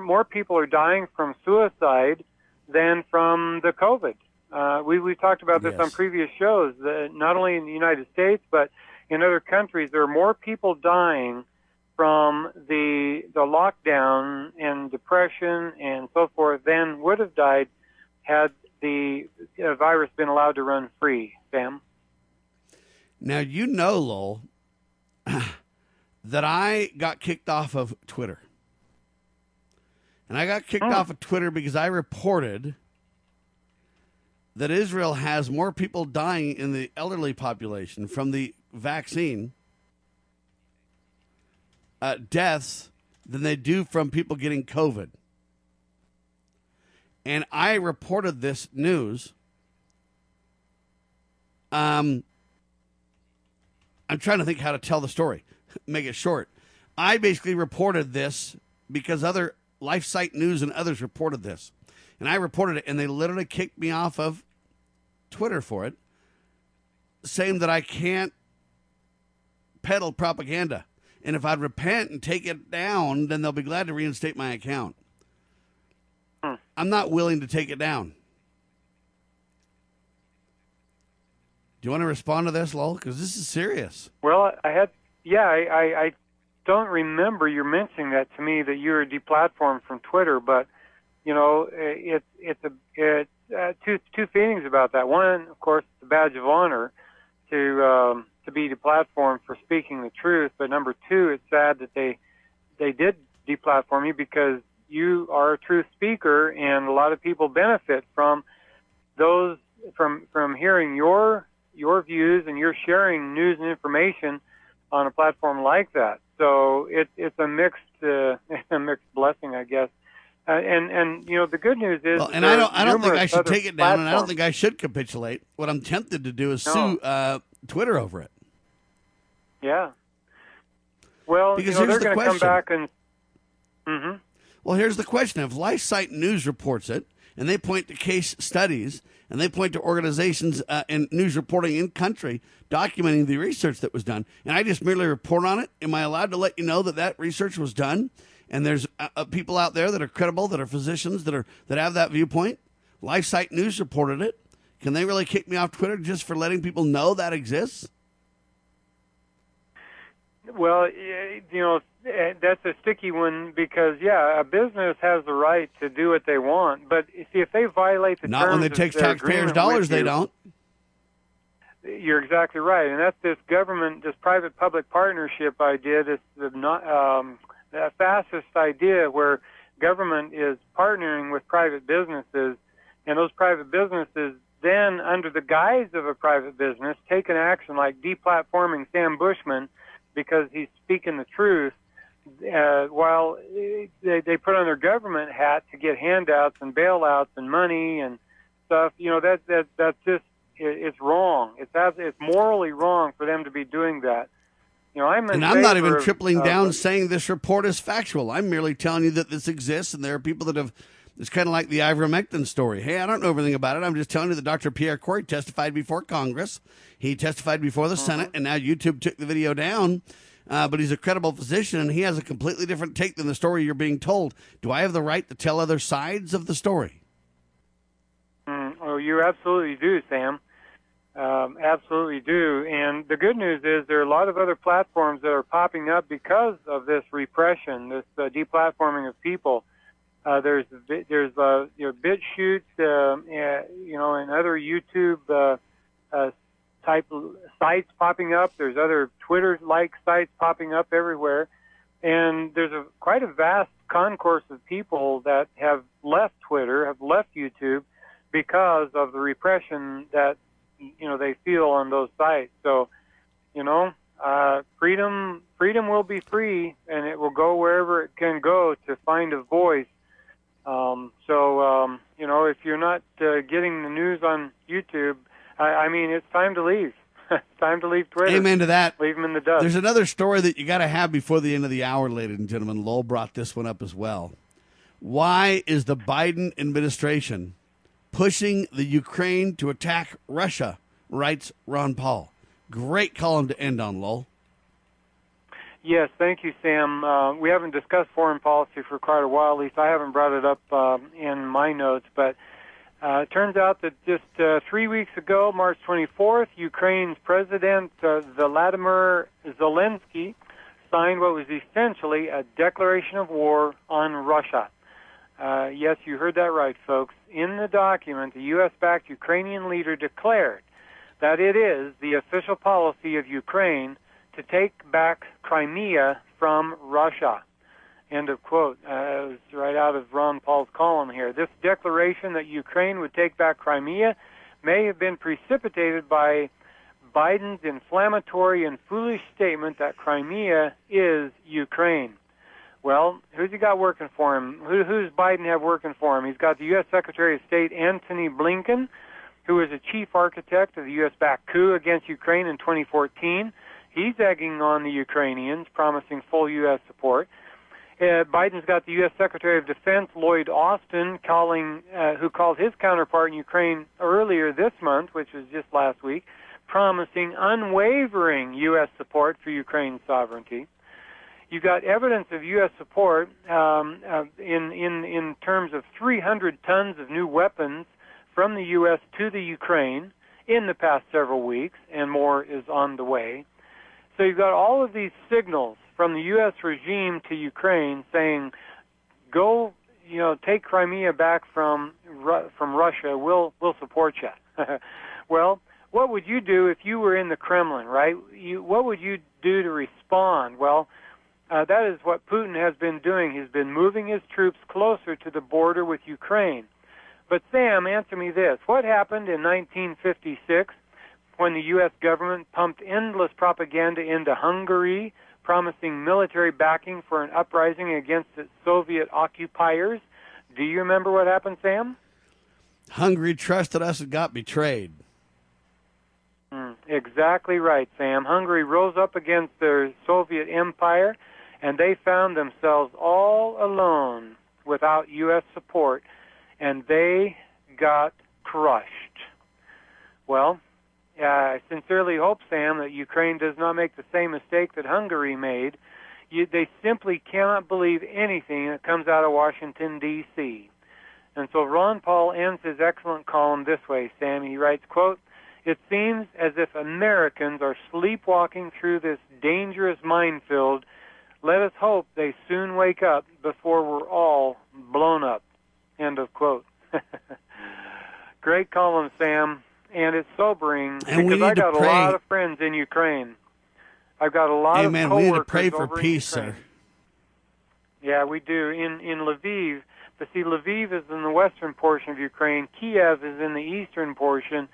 more people are dying from suicide than from the COVID. We talked about this on previous shows, that not only in the United States, but in other countries, there are more people dying from the lockdown and depression and so forth than would have died had the virus been allowed to run free, Sam. Now, you know, Lowell, that I got kicked off of Twitter. And I got kicked off of Twitter because I reported that Israel has more people dying in the elderly population from the vaccine deaths than they do from people getting COVID. And I reported this news. I'm trying to think how to tell the story, make it short. I basically reported this because other LifeSite News and others reported this. And I reported it, and they literally kicked me off of Twitter for it, saying that I can't peddle propaganda. And if I'd repent and take it down, then they'll be glad to reinstate my account. I'm not willing to take it down. Do you want to respond to this, Lowell? Because this is serious. Well, I don't remember you mentioning that to me, that you were deplatformed from Twitter. But you know, it's two feelings about that. One, of course, the badge of honor to be deplatformed for speaking the truth. But number two, it's sad that they did deplatform you, because you are a truth speaker, and a lot of people benefit from those from hearing your views and your sharing news and information on a platform like that. So it's a mixed blessing, I guess. And you know, the good news is, well, and I don't think I should take it down, and I don't think I should capitulate. What I'm tempted to do is sue Twitter over it. Yeah. Well, because you know, they're going to come back and. Mm-hmm. Well, here's the question: if LifeSite News reports it, and they point to case studies, and they point to organizations and news reporting in country documenting the research that was done, and I just merely report on it, am I allowed to let you know that that research was done? And there's people out there that are credible, that are physicians, that have that viewpoint. LifeSite News reported it. Can they really kick me off Twitter just for letting people know that exists? Well, you know, that's a sticky one, because, yeah, a business has the right to do what they want. But see, if they violate the terms of their agreement with you. Not when they take taxpayers' dollars, they don't. You're exactly right. And that's this government, this private-public partnership idea, this the fastest idea, where government is partnering with private businesses, and those private businesses then, under the guise of a private business, take an action like deplatforming Sam Bushman because he's speaking the truth, while they put on their government hat to get handouts and bailouts and money and stuff. You know, that's just, it's wrong. It's morally wrong for them to be doing that. You know, I'm not even tripling down saying this report is factual. I'm merely telling you that this exists, and there are people that have. It's kind of like the ivermectin story. Hey, I don't know everything about it. I'm just telling you that Dr. Pierre Kory testified before Congress. He testified before the Senate, and now YouTube took the video down. But he's a credible physician, and he has a completely different take than the story you're being told. Do I have the right to tell other sides of the story? Oh, you absolutely do, Sam. Absolutely do. And the good news is there are a lot of other platforms that are popping up because of this repression, this deplatforming of people. There's you know, BitChute, you know, and other YouTube type sites popping up. There's other Twitter-like sites popping up everywhere, and there's quite a vast concourse of people that have left Twitter, have left YouTube, because of the repression that, you know, they feel on those sites. So, you know, freedom will be free, and it will go wherever it can go to find a voice. You know, if you're not getting the news on YouTube, I mean, it's time to leave. It's time to leave Twitter. Amen to that. Leave them in the dust. There's another story that you got to have before the end of the hour, ladies and gentlemen. Lowell brought this one up as well. Why is the Biden administration pushing the Ukraine to attack Russia, writes Ron Paul. Great column to end on, Lowell. Yes, thank you, Sam. We haven't discussed foreign policy for quite a while, at least I haven't brought it up in my notes, but it turns out that just 3 weeks ago, March 24th, Ukraine's President Volodymyr Zelensky signed what was essentially a declaration of war on Russia. Yes, you heard that right, folks. In the document, the U.S.-backed Ukrainian leader declared that it is the official policy of Ukraine to take back Crimea from Russia. End of quote. It was right out of Ron Paul's column here. This declaration that Ukraine would take back Crimea may have been precipitated by Biden's inflammatory and foolish statement that Crimea is Ukraine. Well, who's he got working for him? Who's Biden have working for him? He's got the U.S. Secretary of State Antony Blinken, who is the chief architect of the U.S.-backed coup against Ukraine in 2014. He's egging on the Ukrainians, promising full U.S. support. Biden's got the U.S. Secretary of Defense, Lloyd Austin, who called his counterpart in Ukraine earlier this month, which was just last week, promising unwavering U.S. support for Ukraine's sovereignty. You've got evidence of U.S. support in terms of 300 tons of new weapons from the U.S. to the Ukraine in the past several weeks, and more is on the way. So you've got all of these signals from the U.S. regime to Ukraine saying, go, you know, take Crimea back from Russia. We'll support you. Well, what would you do if you were in the Kremlin, right? What would you do to respond? Well, that is what Putin has been doing. He's been moving his troops closer to the border with Ukraine. But Sam, answer me this. What happened in 1956? When the U.S. government pumped endless propaganda into Hungary, promising military backing for an uprising against its Soviet occupiers. Do you remember what happened, Sam? Hungary trusted us and got betrayed. Exactly right, Sam. Hungary rose up against their Soviet empire, and they found themselves all alone without U.S. support, and they got crushed. Well, I sincerely hope, Sam, that Ukraine does not make the same mistake that Hungary made. They simply cannot believe anything that comes out of Washington, D.C. And so Ron Paul ends his excellent column this way, Sam. He writes, quote, "It seems as if Americans are sleepwalking through this dangerous minefield. Let us hope they soon wake up before we're all blown up." End of quote. Great column, Sam. And it's sobering because I got a lot of friends in Ukraine. I've got a lot of coworkers. Amen. We need to pray for peace, sir. Yeah, we do. In Lviv, but see, Lviv is in the western portion of Ukraine. Kiev is in the eastern portion,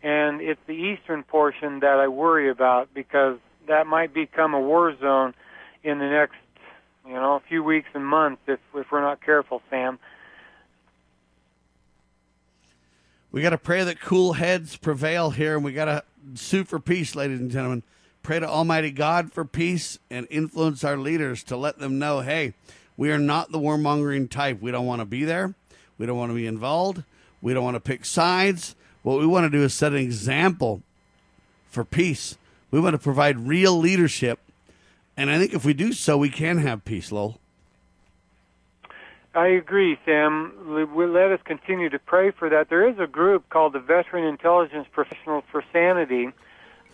and it's the eastern portion that I worry about because that might become a war zone in the next, few weeks and months if we're not careful, Sam. We got to pray that cool heads prevail here, and we got to sue for peace, ladies and gentlemen. Pray to Almighty God for peace and influence our leaders to let them know, hey, we are not the warmongering type. We don't want to be there. We don't want to be involved. We don't want to pick sides. What we want to do is set an example for peace. We want to provide real leadership, and I think if we do so, we can have peace, Lowell. I agree, Sam. Let us continue to pray for that. There is a group called the Veteran Intelligence Professionals for Sanity,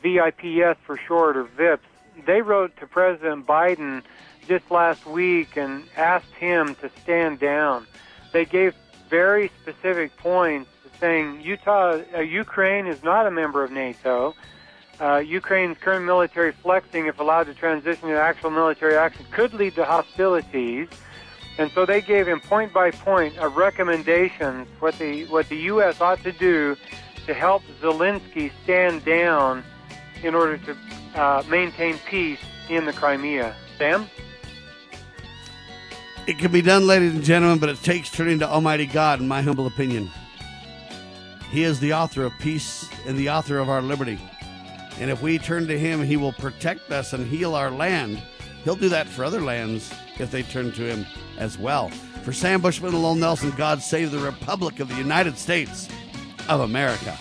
VIPS for short, or VIPS. They wrote to President Biden just last week and asked him to stand down. They gave very specific points saying Ukraine is not a member of NATO. Ukraine's current military flexing, if allowed to transition to actual military action, could lead to hostilities. And so they gave him point by point a recommendation what the U.S. ought to do to help Zelensky stand down in order to maintain peace in the Crimea. Sam? It can be done, ladies and gentlemen, but it takes turning to Almighty God, in my humble opinion. He is the author of peace and the author of our liberty. And if we turn to him, he will protect us and heal our land. He'll do that for other lands if they turn to him as well. For Sam Bushman and Lowell Nelson, God save the Republic of the United States of America.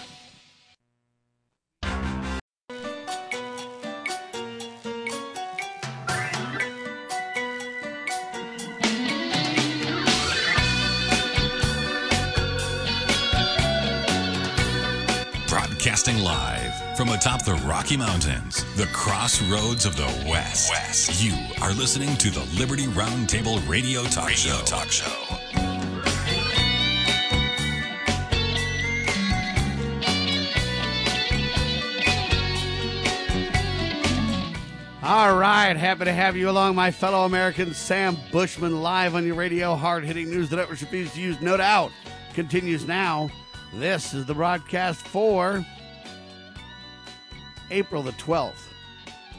Broadcasting live from atop the Rocky Mountains, the crossroads of the West. You are listening to the Liberty Roundtable Radio Talk Show. All right, happy to have you along, my fellow Americans. Sam Bushman live on your radio. Hard-hitting news the networks refuse to use, no doubt, continues now. This is the broadcast for April the 12th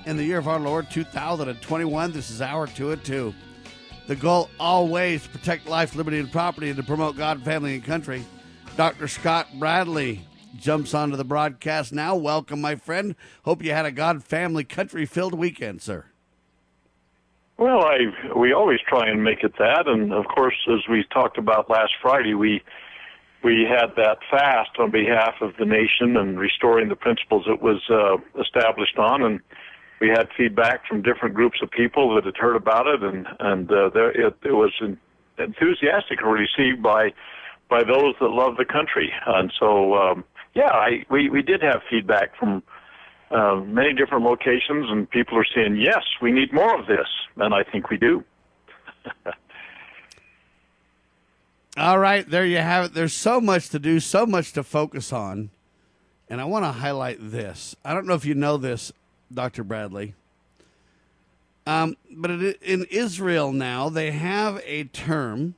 in the year of our Lord, 2021. This is Hour 202. The goal always to protect life, liberty, and property and to promote God, family, and country. Dr. Scott Bradley jumps onto the broadcast now. Welcome, my friend. Hope you had a God, family, country-filled weekend, sir. Well, we always try and make it that. And, of course, as we talked about last Friday, we had that fast on behalf of the nation and restoring the principles it was established on. And we had feedback from different groups of people that had heard about it. And it was enthusiastically received by those that love the country. And so, we did have feedback from many different locations, and people are saying, yes, we need more of this, and I think we do. All right, there you have it. There's so much to do, so much to focus on, and I want to highlight this. I don't know if you know this, Dr. Bradley, but in Israel now, they have a term.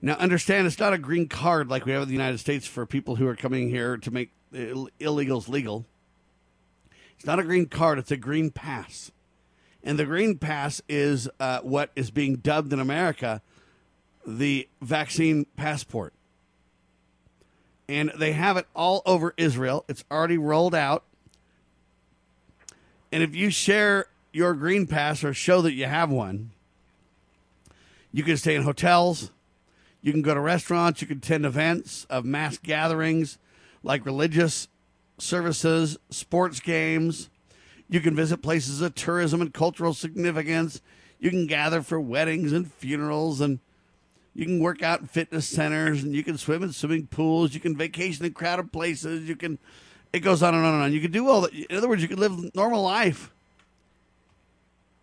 Now, understand, it's not a green card like we have in the United States for people who are coming here to make illegals legal. It's not a green card. It's a green pass. And the green pass is what is being dubbed in America the vaccine passport. And they have it all over Israel. It's already rolled out. And if you share your green pass or show that you have one, you can stay in hotels. You can go to restaurants. You can attend events of mass gatherings like religious services, sports games. You can visit places of tourism and cultural significance. You can gather for weddings and funerals. And you can work out in fitness centers. And you can swim in swimming pools. You can vacation in crowded places. You can, it goes on and on and on. You can do all that. In other words, you can live normal life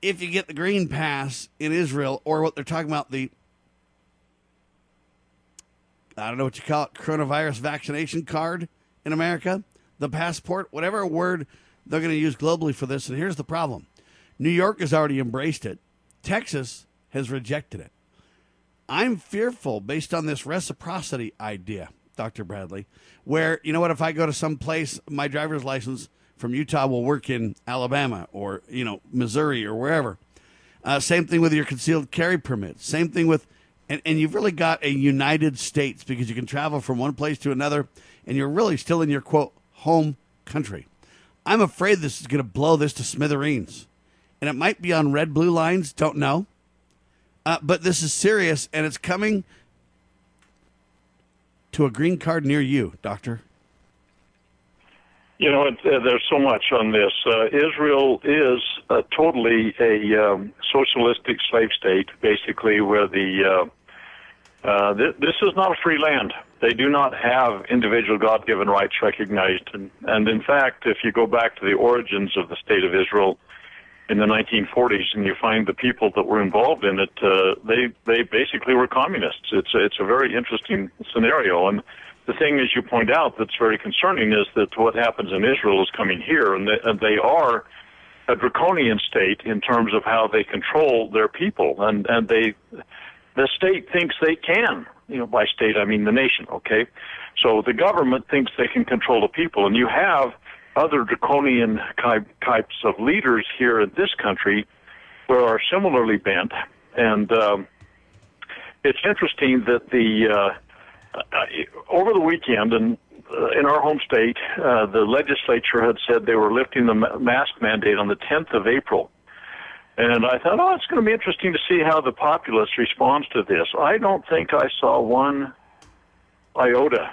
if you get the green pass in Israel, or what they're talking about, the, I don't know what you call it, coronavirus vaccination card in America, the passport, whatever word they're going to use globally for this. And here's the problem. New York has already embraced it. Texas has rejected it. I'm fearful based on this reciprocity idea, Dr. Bradley, where, you know what, if I go to some place, my driver's license from Utah will work in Alabama or, you know, Missouri or wherever. Same thing with your concealed carry permit. Same thing with, And you've really got a United States because you can travel from one place to another, and you're really still in your, quote, home country. I'm afraid this is going to blow this to smithereens. And it might be on red, blue lines. Don't know. But this is serious, and it's coming to a green card near you, Doctor. You know, there's so much on this. Israel is totally a socialistic slave state, basically, where the this is not a free land. They do not have individual God-given rights recognized. And in fact, if you go back to the origins of the state of Israel in the 1940s, and you find the people that were involved in it, they basically were communists. It's a very interesting scenario. And the thing, as you point out, that's very concerning is that what happens in Israel is coming here, and they are a draconian state in terms of how they control their people, and the state thinks they can. You know, by state I mean the nation. Okay, so the government thinks they can control the people, and you have other draconian types of leaders here in this country who are similarly bent, and it's interesting that the. Over the weekend, and in our home state, the legislature had said they were lifting the mask mandate on the 10th of April. And I thought, oh, it's going to be interesting to see how the populace responds to this. I don't think I saw one iota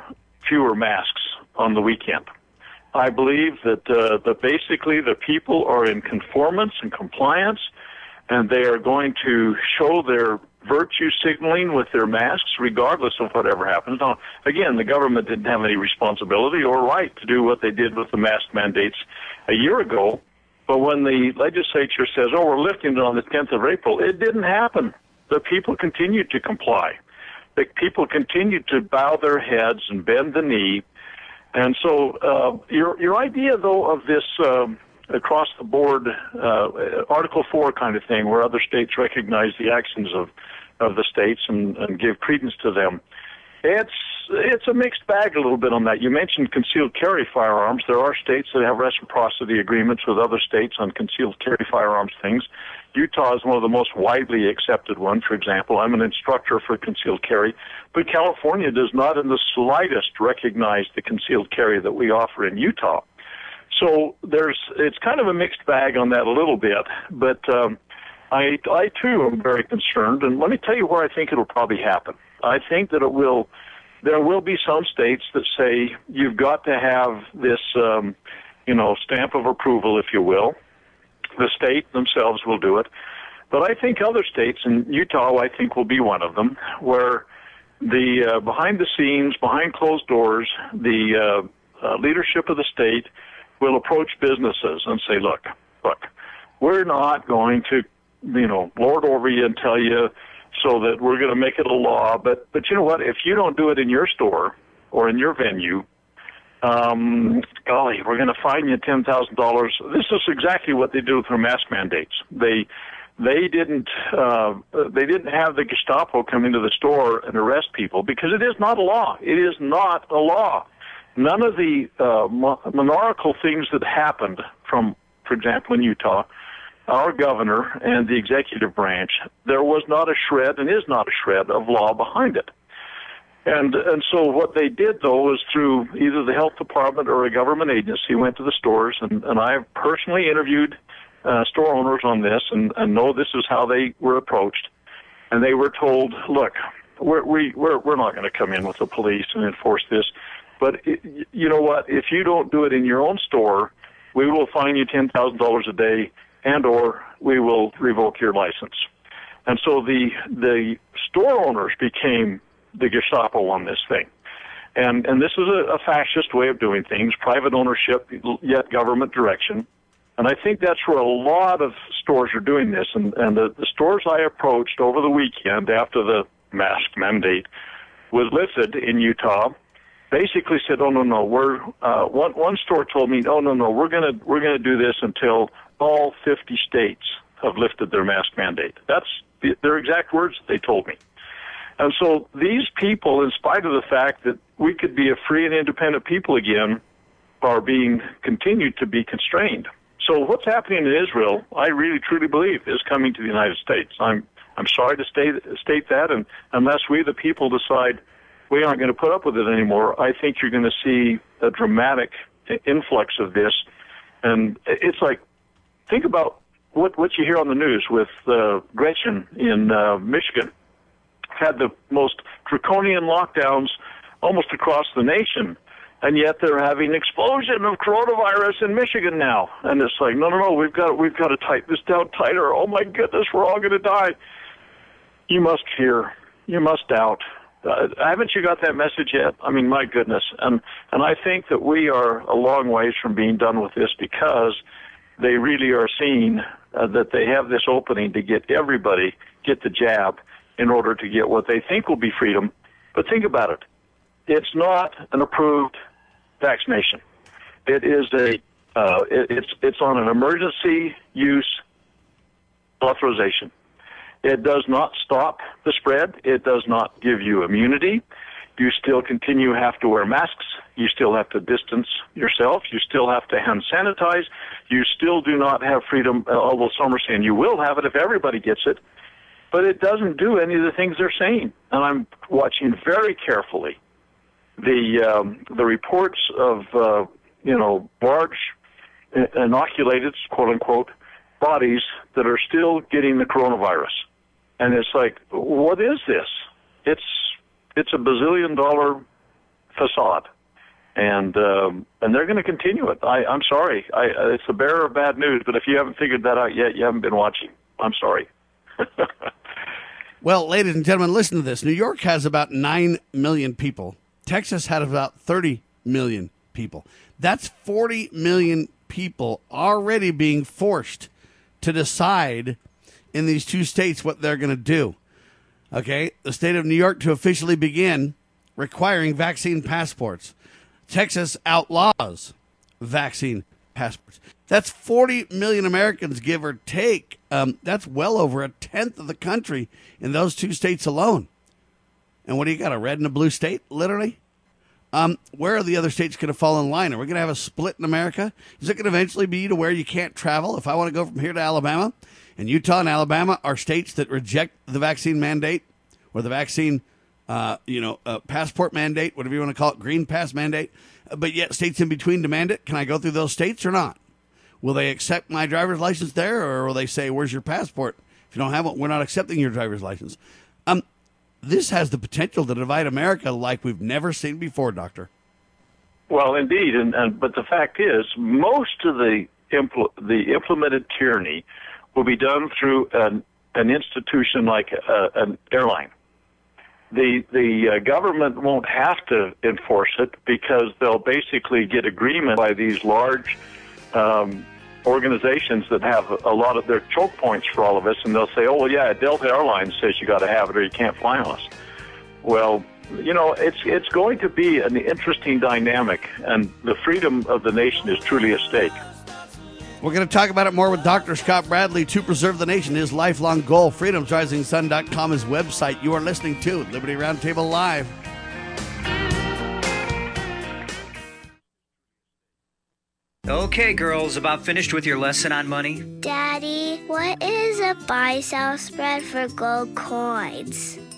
fewer masks on the weekend. I believe that basically the people are in conformance and compliance. and they are going to show their virtue signaling with their masks regardless of whatever happens. Now, again, the government didn't have any responsibility or right to do what they did with the mask mandates a year ago, but when the legislature says, oh, we're lifting it on the 10th of April, it didn't happen. The people continued to comply. The people continued to bow their heads and bend the knee. And so your idea, though, of this across-the-board Article 4 kind of thing, where other states recognize the actions of the states and give credence to them, it's a mixed bag a little bit on that. You mentioned concealed carry firearms. There are states that have reciprocity agreements with other states on concealed carry firearms things. Utah is one of the most widely accepted one, for example. I'm an instructor for concealed carry, but California does not in the slightest recognize the concealed carry that we offer in Utah. So it's kind of a mixed bag on that a little bit, but I too am very concerned, and let me tell you where I think it'll probably happen. I think that there will be some states that say you've got to have this, stamp of approval, if you will. The state themselves will do it. But I think other states, and Utah, I think, will be one of them, where the behind the scenes, behind closed doors, the leadership of the state will approach businesses and say, look, we're not going to, lord over you and tell you so that we're going to make it a law. But you know what? If you don't do it in your store or in your venue, golly, we're going to fine you $10,000. This is exactly what they do with their mask mandates. They didn't have the Gestapo come into the store and arrest people because it is not a law. It is not a law. None of the monarchical things that happened from, for example, in Utah, our governor and the executive branch, there was not a shred and is not a shred of law behind it. And so what they did, though, was through either the health department or a government agency went to the stores, and I have personally interviewed store owners on this and know this is how they were approached. And they were told, look, we're not going to come in with the police and enforce this, but you know what? If you don't do it in your own store, we will fine you $10,000 a day, and or we will revoke your license. And so the store owners became the Gestapo on this thing. And this is a fascist way of doing things, private ownership, yet government direction. And I think that's where a lot of stores are doing this. And the stores I approached over the weekend after the mask mandate was lifted in Utah basically said, oh, no, one store told me, oh, no, we're going to do this until all 50 states have lifted their mask mandate. That's their exact words that they told me. And so these people, in spite of the fact that we could be a free and independent people again, are being continued to be constrained. So what's happening in Israel, I really truly believe, is coming to the United States. I'm sorry to state that, and unless we, the people, decide we aren't going to put up with it anymore, I think you're going to see a dramatic influx of this. And it's like, think about what you hear on the news with Gretchen in Michigan. Had the most draconian lockdowns almost across the nation, and yet they're having an explosion of coronavirus in Michigan now. And it's like, no, we've got to tighten this down tighter. Oh my goodness, we're all going to die. You must fear. You must doubt. Haven't you got that message yet? I mean, my goodness. And I think that we are a long ways from being done with this because they really are seeing that they have this opening to get everybody get the jab in order to get what they think will be freedom. But think about it. It's not an approved vaccination. It is it's on an emergency use authorization. It does not stop the spread. It does not give you immunity. You still continue to have to wear masks. You still have to distance yourself. You still have to hand sanitize. You still do not have freedom, although some are saying you will have it if everybody gets it. But it doesn't do any of the things they're saying. And I'm watching very carefully the reports of, large inoculated, quote-unquote, bodies that are still getting the coronavirus. And it's like, what is this? It's a bazillion-dollar facade. And they're going to continue it. I'm sorry. It's the bearer of bad news, but if you haven't figured that out yet, you haven't been watching. I'm sorry. Well, ladies and gentlemen, listen to this. New York has about 9 million people. Texas had about 30 million people. That's 40 million people already being forced to decide in these two states what they're going to do. Okay, the state of New York to officially begin requiring vaccine passports. Texas outlaws vaccine passports. That's 40 million Americans, give or take. That's well over a tenth of the country in those two states alone. And what do you got, a red and a blue state, literally? Where are the other states going to fall in line? Are we going to have a split in America? Is it going to eventually be to where you can't travel? If I want to go from here to Alabama, and Utah and Alabama are states that reject the vaccine mandate or the vaccine passport mandate, whatever you want to call it, green pass mandate, but yet states in between demand it. Can I go through those states or not? Will they accept my driver's license there, or will they say, where's your passport? If you don't have one, we're not accepting your driver's license. This has the potential to divide America like we've never seen before, Doctor. Well, indeed. But the fact is, most of the implemented tyranny will be done through an institution like an airline. The government won't have to enforce it because they'll basically get agreement by these large organizations that have a lot of their choke points for all of us, and they'll say, oh, well, yeah, Delta Airlines says you got to have it or you can't fly on us. Well, you know, it's going to be an interesting dynamic, and the freedom of the nation is truly at stake. We're going to talk about it more with Dr. Scott Bradley to preserve the nation, his lifelong goal. FreedomsRisingSun.com is website. You are listening to Liberty Roundtable Live. Okay, girls, about finished with your lesson on money? Daddy, what is a buy-sell spread for gold coins?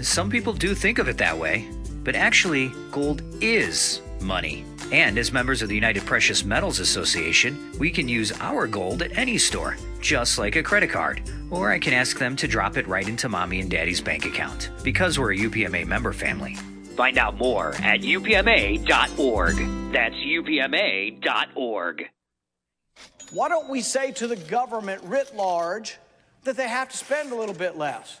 Some people do think of it that way, but actually, gold is money. And as members of the United Precious Metals Association, we can use our gold at any store, just like a credit card. Or I can ask them to drop it right into Mommy and Daddy's bank account, because we're a UPMA member family. Find out more at upma.org. That's upma.org. Why don't we say to the government writ large that they have to spend a little bit less?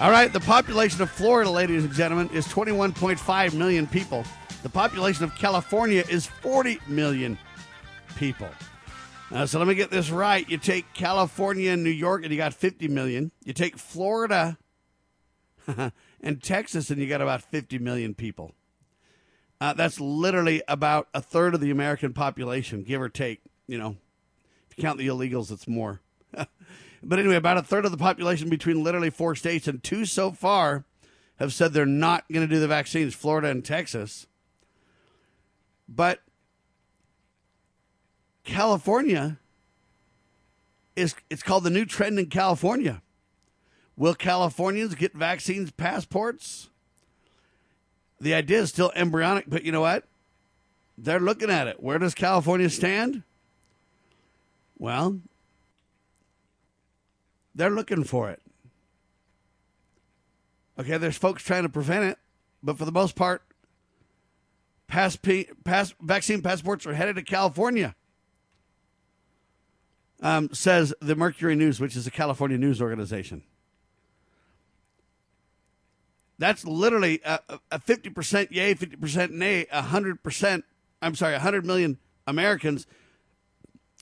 All right, the population of Florida, ladies and gentlemen, is 21.5 million people. The population of California is 40 million people. So let me get this right. You take California and New York, and you got 50 million. You take Florida and Texas, and you got about 50 million people. That's literally about a third of the American population, give or take. You know, if you count the illegals, it's more. But anyway, about a third of the population between literally four states, and two so far have said they're not going to do the vaccines, Florida and Texas. But California, it's called the new trend in California. Will Californians get vaccines passports? The idea is still embryonic, but you know what? they're looking at it. Where does California stand? Well, they're looking for it. Okay, there's folks trying to prevent it, but for the most part, vaccine passports are headed to California, says the Mercury News, which is a California news organization. That's literally a 50% yay, 50% nay, 100%, I'm sorry, 100 million Americans,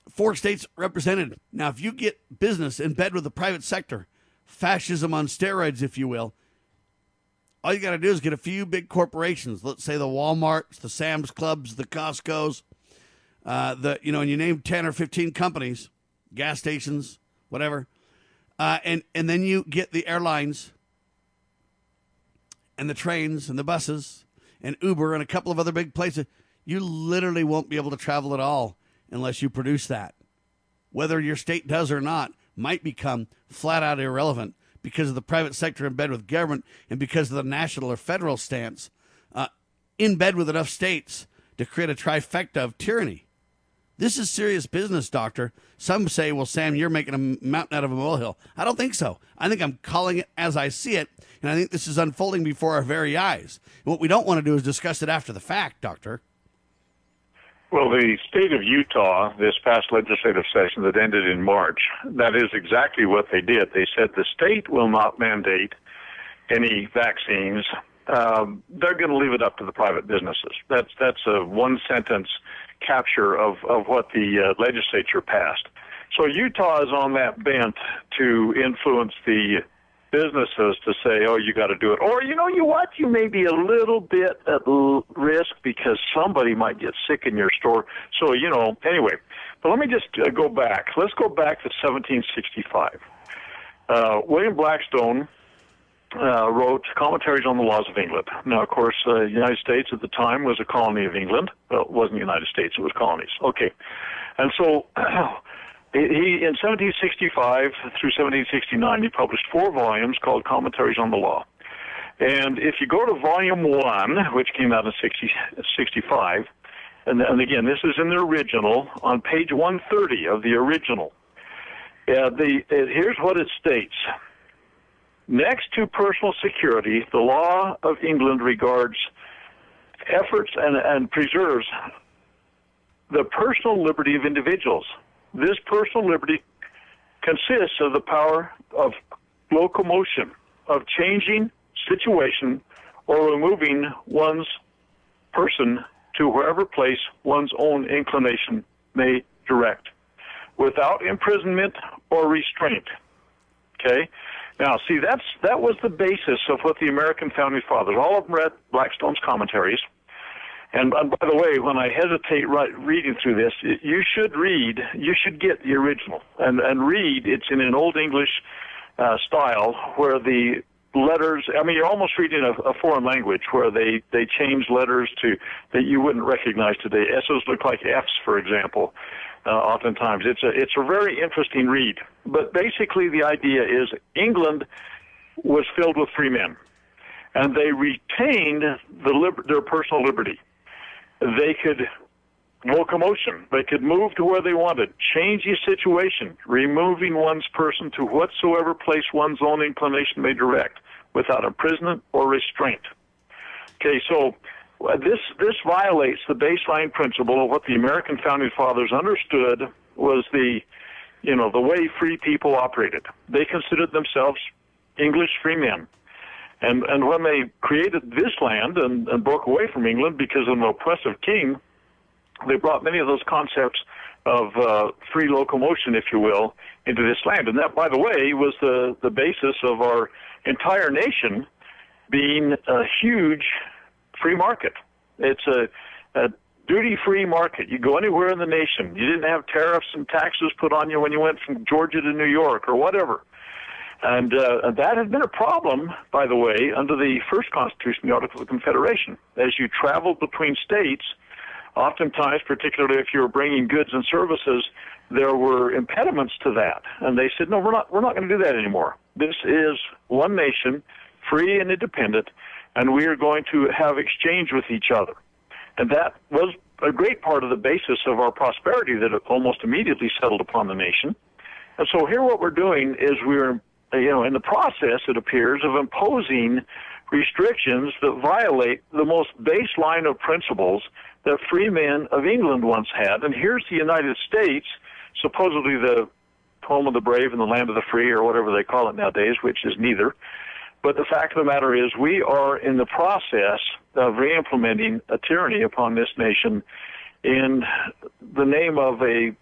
4 states represented. Now, if you get business in bed with the private sector, fascism on steroids, if you will, all you got to do is get a few big corporations, let's say the Walmarts, the Sam's Clubs, the Costcos, and you name 10 or 15 companies, gas stations, whatever, and then you get the airlines and the trains and the buses and Uber and a couple of other big places. You literally won't be able to travel at all unless you produce that. Whether your state does or not might become flat out irrelevant because of the private sector in bed with government and because of the national or federal stance in bed with enough states to create a trifecta of tyranny. This is serious business, Doctor. Some say, well, Sam, you're making a mountain out of a molehill. I don't think so. I think I'm calling it as I see it, and I think this is unfolding before our very eyes. And what we don't want to do is discuss it after the fact, Doctor. Well, the state of Utah, this past legislative session that ended in March, that is exactly what they did. They said the state will not mandate any vaccines. They're going to leave it up to the private businesses. That's a one-sentence capture of what the legislature passed. So Utah is on that bent to influence the businesses to say, oh, you got to do it. Or, you know, you what? You may be a little bit at risk because somebody might get sick in your store. So, you know, anyway. But let me just go back. Let's go back to 1765. William Blackstone wrote Commentaries on the Laws of England. Now, of course, the United States at the time was a colony of England. Well, it wasn't the United States. It was colonies. Okay. And so he, in 1765 through 1769, he published 4 volumes called Commentaries on the Law. And if you go to Volume 1, which came out in 65, and again, this is in the original, on page 130 of the original, here's what it states. Next to personal security, the law of England regards efforts and preserves the personal liberty of individuals. This personal liberty consists of the power of locomotion, of changing situation or removing one's person to wherever place one's own inclination may direct, without imprisonment or restraint. Okay? Now, see, that was the basis of what the American Founding Fathers, all of them read Blackstone's Commentaries. And by the way, when I hesitate reading through this, you should get the original and read. It's in an Old English style where the letters, I mean, you're almost reading a foreign language where they change letters to that you wouldn't recognize today. S's look like F's, for example. Oftentimes, it's a very interesting read. But basically, the idea is England was filled with free men, and they retained their personal liberty. They could locomotion. They could move to where they wanted, change the situation, removing one's person to whatsoever place one's own inclination may direct, without imprisonment or restraint. Okay, so This violates the baseline principle of what the American Founding Fathers understood was the way free people operated. They considered themselves English free men. And when they created this land and broke away from England because of an oppressive king, they brought many of those concepts of free locomotion, if you will, into this land. And that, by the way, was the basis of our entire nation being a huge free market. It's a duty-free market. You go anywhere in the nation. You didn't have tariffs and taxes put on you when you went from Georgia to New York or whatever. And that had been a problem, by the way, under the first Constitution, the Articles of Confederation. As you traveled between states, oftentimes, particularly if you were bringing goods and services, there were impediments to that. And they said, no, we're not going to do that anymore. This is one nation, free and independent, and we are going to have exchange with each other. And that was a great part of the basis of our prosperity that almost immediately settled upon the nation. And so here what we're doing is we're, in the process, it appears, of imposing restrictions that violate the most baseline of principles that free men of England once had. And here's the United States, supposedly the home of the brave and the land of the free, or whatever they call it nowadays, which is neither. But the fact of the matter is we are in the process of re-implementing a tyranny upon this nation in the name of a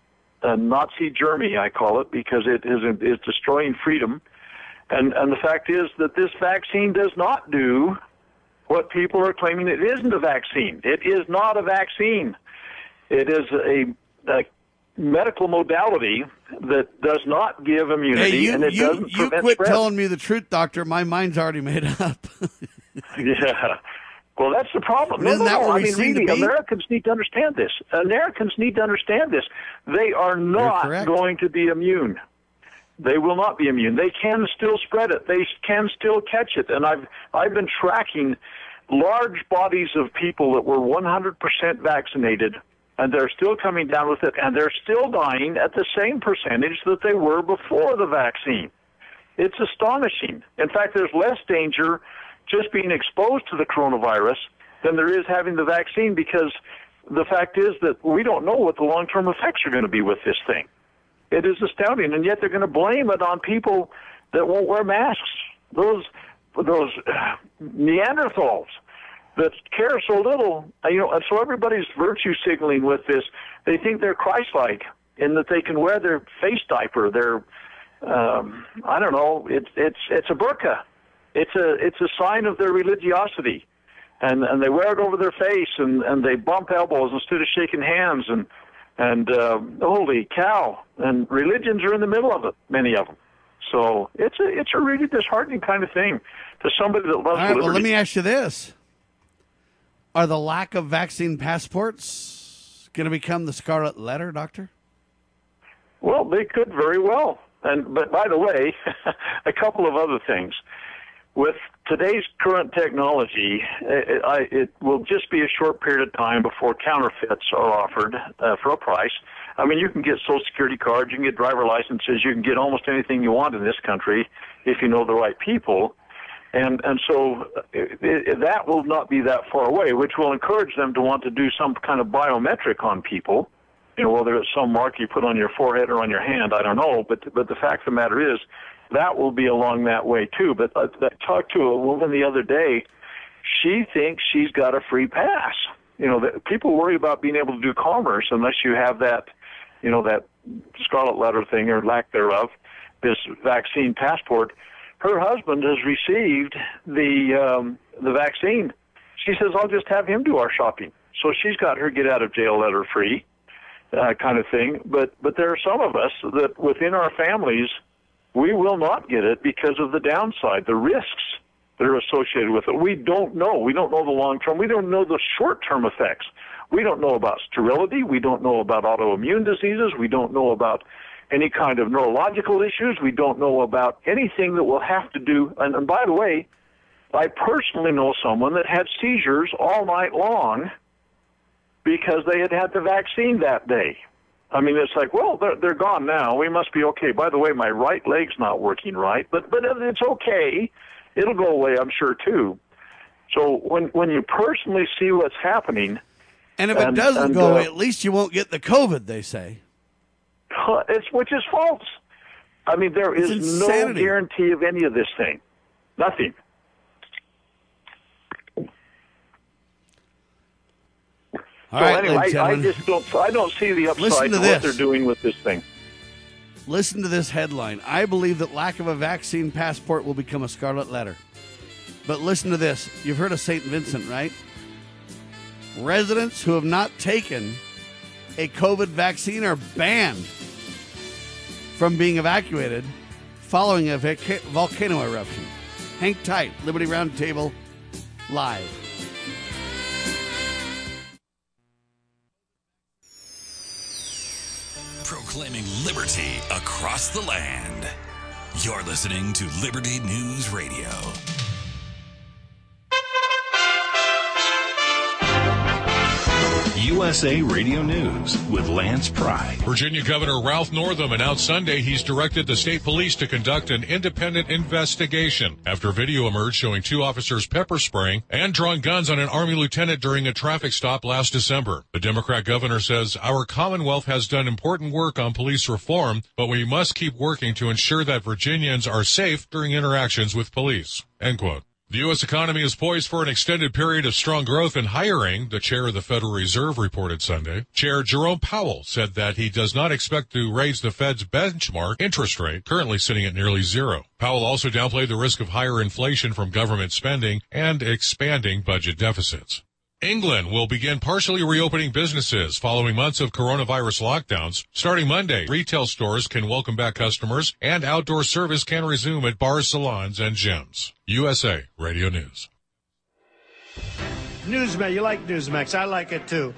Nazi Germany, I call it, because it's destroying freedom. And the fact is that this vaccine does not do what people are claiming. It isn't a vaccine. It is not a vaccine. It is a medical modality that does not give immunity, doesn't prevent spread. You quit telling me the truth, doctor. My mind's already made up. Yeah. Well, that's the problem. Americans need to understand this. Americans need to understand this. They are not going to be immune. They will not be immune. They can still spread it. They can still catch it. And I've been tracking large bodies of people that were 100% vaccinated, and they're still coming down with it, and they're still dying at the same percentage that they were before the vaccine. It's astonishing. In fact, there's less danger just being exposed to the coronavirus than there is having the vaccine, because the fact is that we don't know what the long-term effects are going to be with this thing. It is astounding, and yet they're going to blame it on people that won't wear masks, those Neanderthals that care so little, and so everybody's virtue signaling with this. They think they're Christ-like in that they can wear their face diaper, their, it's a burqa. It's a sign of their religiosity. And they wear it over their face, and they bump elbows instead of shaking hands, and holy cow. And religions are in the middle of it, many of them. So it's a really disheartening kind of thing to somebody that loves liberty. Well, let me ask you this. Are the lack of vaccine passports going to become the scarlet letter, Doctor? Well, they could very well. But by the way, a couple of other things. With today's current technology, it will just be a short period of time before counterfeits are offered for a price. I mean, you can get Social Security cards, you can get driver licenses, you can get almost anything you want in this country if you know the right people. And so that will not be that far away, which will encourage them to want to do some kind of biometric on people, whether it's some mark you put on your forehead or on your hand, I don't know. But the fact of the matter is that will be along that way, too. But I talked to a woman the other day. She thinks she's got a free pass. People worry about being able to do commerce unless you have that, that scarlet letter thing or lack thereof, this vaccine passport. Her husband has received the vaccine. She says, I'll just have him do our shopping. So she's got her get-out-of-jail letter free kind of thing. But there are some of us that within our families, we will not get it because of the downside, the risks that are associated with it. We don't know. We don't know the long-term. We don't know the short-term effects. We don't know about sterility. We don't know about autoimmune diseases. We don't know about any kind of neurological issues. We don't know about anything that will have to do. And by the way, I personally know someone that had seizures all night long because they had the vaccine that day. I mean, it's like, well, they're gone now. We must be okay. By the way, my right leg's not working right, but it's okay. It'll go away, I'm sure, too. So when you personally see what's happening. And if it doesn't go away, at least you won't get the COVID, they say. Which is false. I mean, there is no guarantee of any of this thing. Nothing. All right, anyway, I just don't see the upside to what they're doing with this thing. Listen to this headline. I believe that lack of a vaccine passport will become a scarlet letter. But listen to this. You've heard of St. Vincent, right? Residents who have not taken a COVID vaccine are banned from being evacuated following a volcano eruption. Hang tight. Liberty Roundtable live. Proclaiming liberty across the land. You're listening to Liberty News Radio. USA Radio News with Lance Pry. Virginia Governor Ralph Northam announced Sunday he's directed the state police to conduct an independent investigation after video emerged showing two officers pepper spraying and drawing guns on an Army lieutenant during a traffic stop last December. The Democrat governor says our Commonwealth has done important work on police reform, but we must keep working to ensure that Virginians are safe during interactions with police. End quote. The U.S. economy is poised for an extended period of strong growth in hiring, the chair of the Federal Reserve reported Sunday. Chair Jerome Powell said that he does not expect to raise the Fed's benchmark interest rate, currently sitting at nearly zero. Powell also downplayed the risk of higher inflation from government spending and expanding budget deficits. England will begin partially reopening businesses following months of coronavirus lockdowns. Starting Monday, retail stores can welcome back customers and outdoor service can resume at bars, salons, and gyms. USA Radio News. Newsmax. You like Newsmax. I like it too.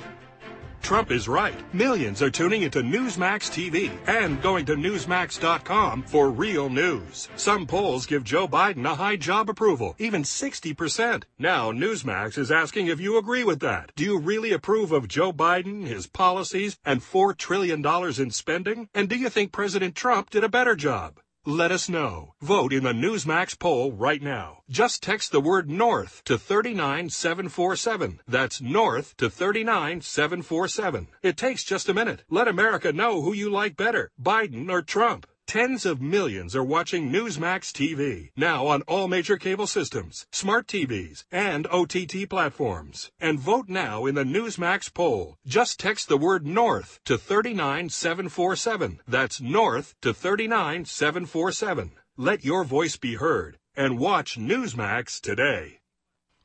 Trump is right. Millions are tuning into Newsmax TV and going to Newsmax.com for real news. Some polls give Joe Biden a high job approval, even 60%. Now Newsmax is asking if you agree with that. Do you really approve of Joe Biden, his policies, and $4 trillion in spending? And do you think President Trump did a better job? Let us know. Vote in the Newsmax poll right now. Just text the word NORTH to 39747. That's NORTH to 39747. It takes just a minute. Let America know who you like better, Biden or Trump. Tens of millions are watching Newsmax TV, now on all major cable systems, smart TVs, and OTT platforms. And vote now in the Newsmax poll. Just text the word NORTH to 39747. That's NORTH to 39747. Let your voice be heard, and watch Newsmax today.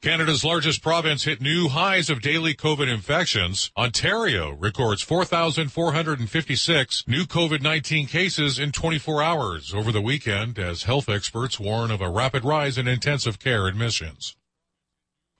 Canada's largest province hit new highs of daily COVID infections. Ontario records 4,456 new COVID-19 cases in 24 hours over the weekend as health experts warn of a rapid rise in intensive care admissions.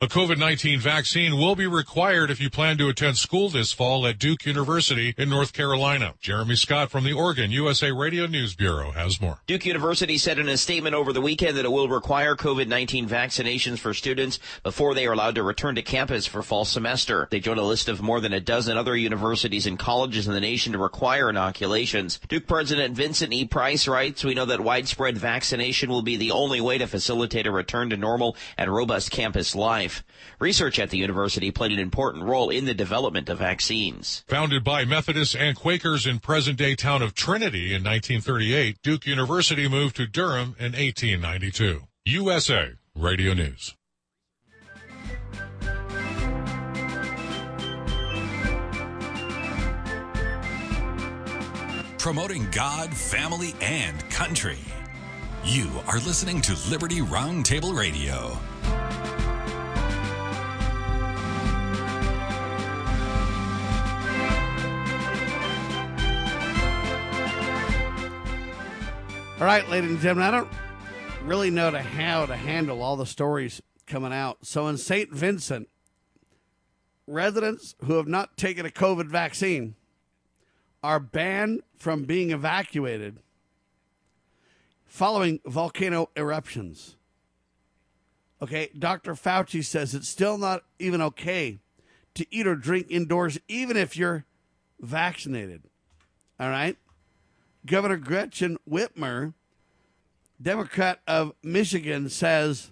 A COVID-19 vaccine will be required if you plan to attend school this fall at Duke University in North Carolina. Jeremy Scott from the Oregon USA Radio News Bureau has more. Duke University said in a statement over the weekend that it will require COVID-19 vaccinations for students before they are allowed to return to campus for fall semester. They joined a list of more than a dozen other universities and colleges in the nation to require inoculations. Duke President Vincent E. Price writes, "We know that widespread vaccination will be the only way to facilitate a return to normal and robust campus life." Research at the university played an important role in the development of vaccines. Founded by Methodists and Quakers in present-day town of Trinity in 1938, Duke University moved to Durham in 1892. USA Radio News. Promoting God, family, and country. You are listening to Liberty Roundtable Radio. All right, ladies and gentlemen, I don't really know how to handle all the stories coming out. So in St. Vincent, residents who have not taken a COVID vaccine are banned from being evacuated following volcano eruptions. Okay, Dr. Fauci says it's still not even okay to eat or drink indoors, even if you're vaccinated. All right? Governor Gretchen Whitmer, Democrat of Michigan, says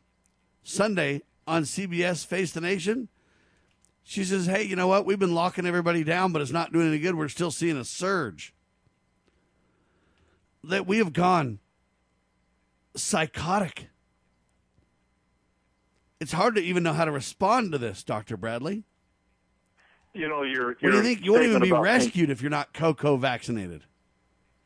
Sunday on CBS Face the Nation, she says, hey, you know what? We've been locking everybody down, but it's not doing any good. We're still seeing a surge. That we have gone psychotic. It's hard to even know how to respond to this, Dr. Bradley. You know, what do you think? You won't even be rescued if you're not COCO vaccinated.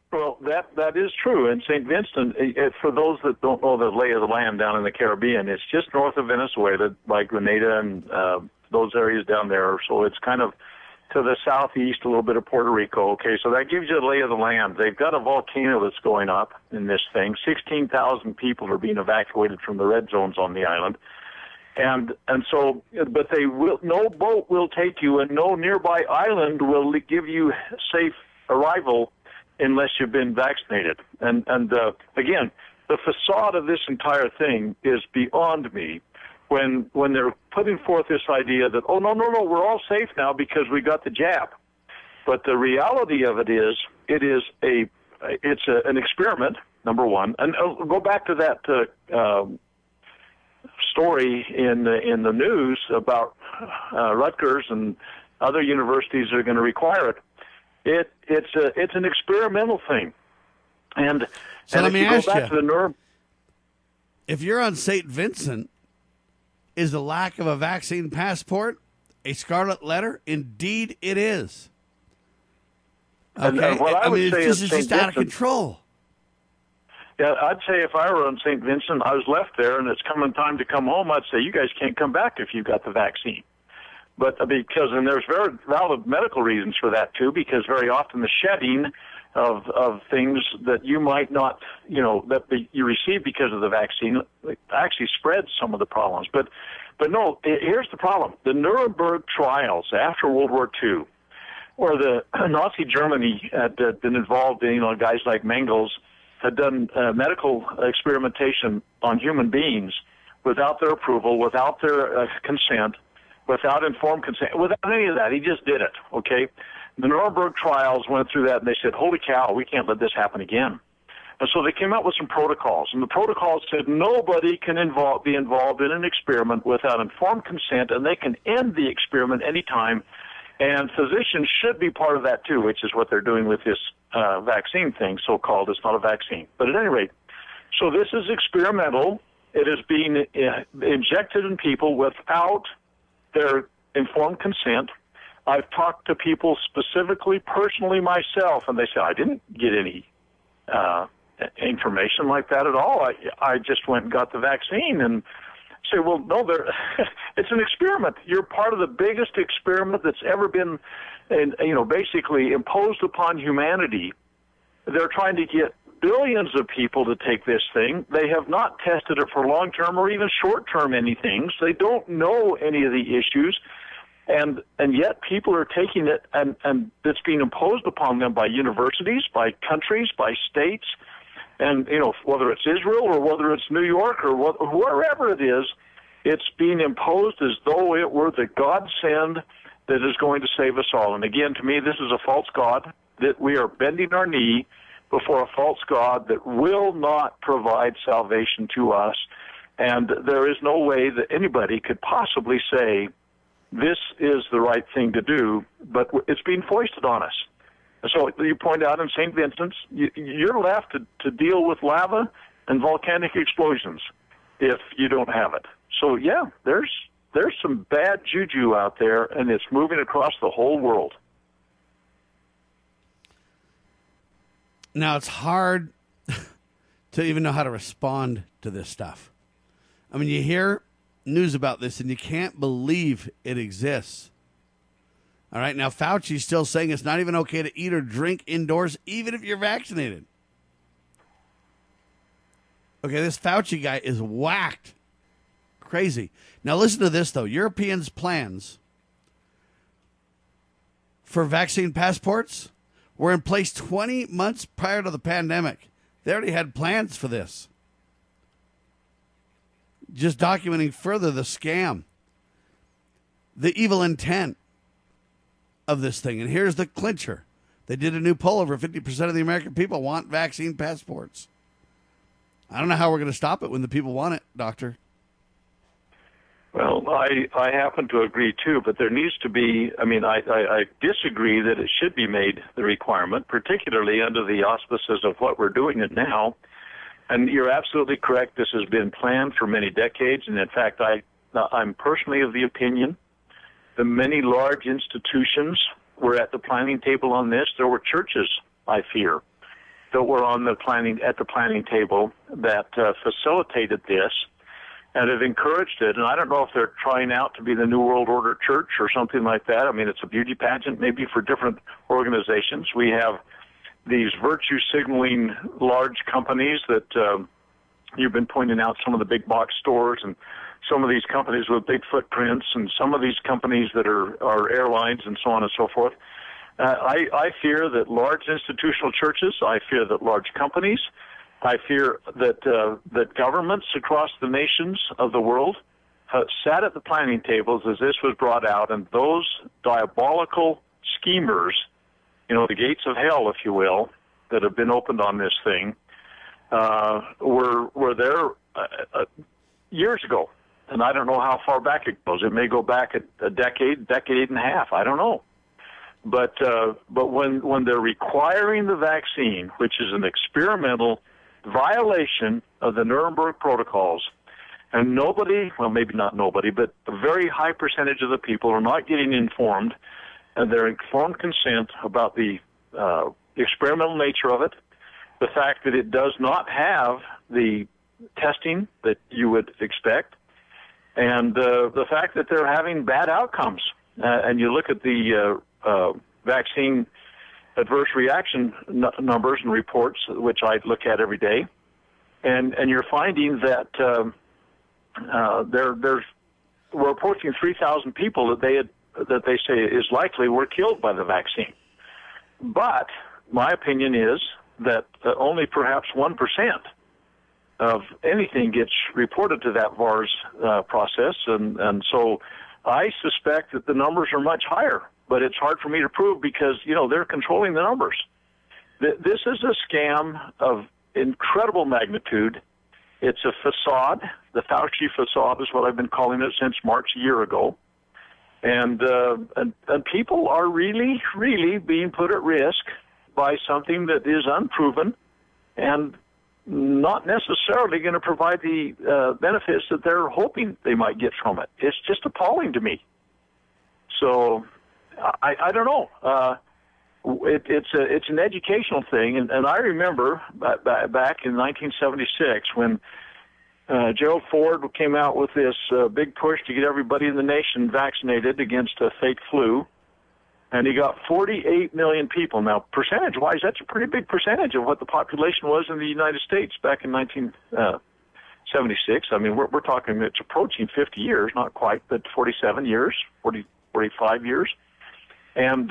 Well, that is true. And St. Vincent, for those that don't know the lay of the land down in the Caribbean, it's just north of Venezuela, like Grenada and those areas down there. So it's kind of to the southeast, a little bit of Puerto Rico. Okay, so that gives you the lay of the land. They've got a volcano that's going up in this thing. 16,000 people are being evacuated from the red zones on the island. And so, but they will, no boat will take you and no nearby island will give you safe arrival unless you've been vaccinated. And again, the facade of this entire thing is beyond me. when they're putting forth this idea that, oh, no, we're all safe now because we got the jab. But the reality of it is, it's an experiment, number one. And I'll go back to that story in the news about Rutgers and other universities that are going to require it. It's an experimental thing. And so let me ask you, if you're on St. Vincent, is the lack of a vaccine passport a scarlet letter? Indeed, it is. Okay, this is just out of control. Yeah, I'd say if I were on St. Vincent, I was left there, and it's coming time to come home, I'd say, you guys can't come back if you've got the vaccine. But and there's very valid medical reasons for that, too, because very often the shedding of things that you might not, you receive because of the vaccine actually spreads some of the problems. But no, here's the problem. The Nuremberg trials after World War II, or the Nazi Germany had been involved in, guys like Mengele had done medical experimentation on human beings without their approval, without their consent, without informed consent, without any of that. He just did it, okay? The Nuremberg trials went through that, and they said, holy cow, we can't let this happen again. And so they came out with some protocols, and the protocols said nobody can be involved in an experiment without informed consent, and they can end the experiment anytime. And physicians should be part of that, too, which is what they're doing with this vaccine thing, so-called. It's not a vaccine. But at any rate, so this is experimental. It is being injected in people without their informed consent. I've talked to people specifically, personally, myself, and they say, I didn't get any information like that at all. I just went and got the vaccine. And say, well, no, it's an experiment. You're part of the biggest experiment that's ever been, basically imposed upon humanity. They're trying to get billions of people to take this thing. They have not tested it for long-term or even short-term anything. So they don't know any of the issues, and yet people are taking it, and it's being imposed upon them by universities, by countries, by states. And, whether it's Israel or whether it's New York or wherever it is, it's being imposed as though it were the godsend that is going to save us all. And again, to me, this is a false god, that we are bending our knee before a false god that will not provide salvation to us. And there is no way that anybody could possibly say this is the right thing to do, but it's being foisted on us. So you point out in St. Vincent's, you're left to deal with lava and volcanic explosions if you don't have it. So, yeah, there's some bad juju out there, and it's moving across the whole world. Now, it's hard to even know how to respond to this stuff. I mean, you hear news about this, and you can't believe it exists. All right, now Fauci's still saying it's not even okay to eat or drink indoors, even if you're vaccinated. Okay, this Fauci guy is whacked. Crazy. Now listen to this, though. Europeans' plans for vaccine passports were in place 20 months prior to the pandemic. They already had plans for this. Just documenting further the scam, the evil intent of this thing. And here's the clincher. They did a new poll. Over 50% of the American people want vaccine passports. I don't know how we're going to stop it when the people want it, Doctor. Well, I happen to agree, too, but there needs to be, I disagree that it should be made the requirement, particularly under the auspices of what we're doing it now. And you're absolutely correct. This has been planned for many decades. And in fact, I'm personally of the opinion the many large institutions were at the planning table on this. There were churches, I fear, that were at the planning table that facilitated this and have encouraged it. And I don't know if they're trying out to be the New World Order Church or something like that. I mean, it's a beauty pageant maybe for different organizations. We have these virtue-signaling large companies that you've been pointing out, some of the big box stores and some of these companies with big footprints and some of these companies that are airlines and so on and so forth. I fear that large institutional churches, I fear that large companies, I fear that governments across the nations of the world sat at the planning tables as this was brought out, and those diabolical schemers, you know, the gates of hell, if you will, that have been opened on this thing, were there years ago. And I don't know how far back it goes. It may go back a decade, decade and a half. I don't know. But when they're requiring the vaccine, which is an experimental violation of the Nuremberg protocols, and nobody, well, maybe not nobody, but a very high percentage of the people are not getting informed, and their informed consent about the experimental nature of it, the fact that it does not have the testing that you would expect, and the fact that they're having bad outcomes. And you look at the vaccine adverse reaction numbers and reports, which I look at every day, and you're finding that we're approaching 3,000 people that they say is likely were killed by the vaccine. But my opinion is that only perhaps 1% of anything gets reported to that VARS process, and so I suspect that the numbers are much higher, but it's hard for me to prove because, you know, they're controlling the numbers. This is a scam of incredible magnitude. It's a facade. The Fauci facade is what I've been calling it since March a year ago. And people are really, really being put at risk by something that is unproven and not necessarily going to provide the benefits that they're hoping they might get from it. It's just appalling to me. So I don't know. It's an educational thing, and I remember back in 1976 when Gerald Ford came out with this big push to get everybody in the nation vaccinated against a fake flu, and he got 48 million people. Now, percentage-wise, that's a pretty big percentage of what the population was in the United States back in 1976. I mean, we're talking, it's approaching 50 years, not quite, but 47 years, 45 years. And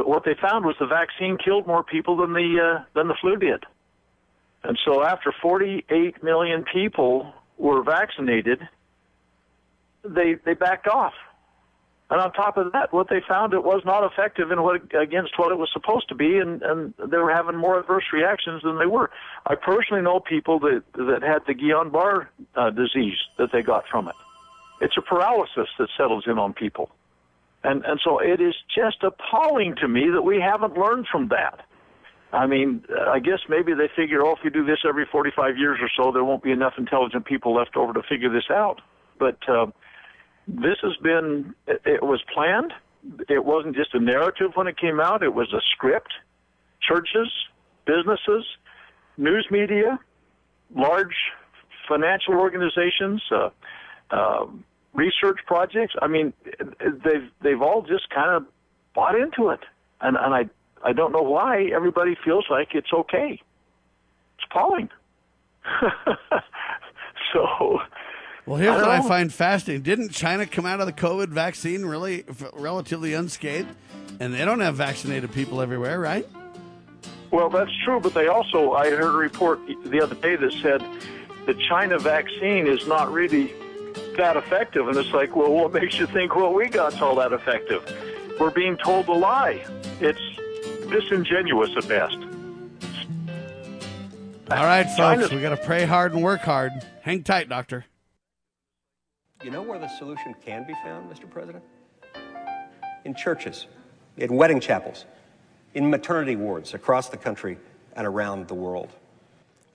what they found was the vaccine killed more people than the flu did. And so after 48 million people were vaccinated, they backed off. And on top of that, what they found, it was not effective against what it was supposed to be, and they were having more adverse reactions than they were. I personally know people that had the Guillain-Barré disease that they got from it. It's a paralysis that settles in on people. And so it is just appalling to me that we haven't learned from that. I mean, I guess maybe they figure, oh, if you do this every 45 years or so, there won't be enough intelligent people left over to figure this out. But this has been, it was planned. It wasn't just a narrative when it came out. It was a script. Churches, businesses, news media, large financial organizations, research projects. I mean, they've all just kind of bought into it. And I don't know why everybody feels like it's okay. It's appalling. So... Well, here's what I find fascinating. Didn't China come out of the COVID vaccine really relatively unscathed? And they don't have vaccinated people everywhere, right? Well, that's true, but they also, I heard a report the other day that said the China vaccine is not really that effective. And it's like, well, what makes you think what we got's all that effective? We're being told a lie. It's disingenuous at best. All right, folks, we got to pray hard and work hard. Hang tight, Doctor. You know where the solution can be found, Mr. President? In churches, in wedding chapels, in maternity wards across the country and around the world.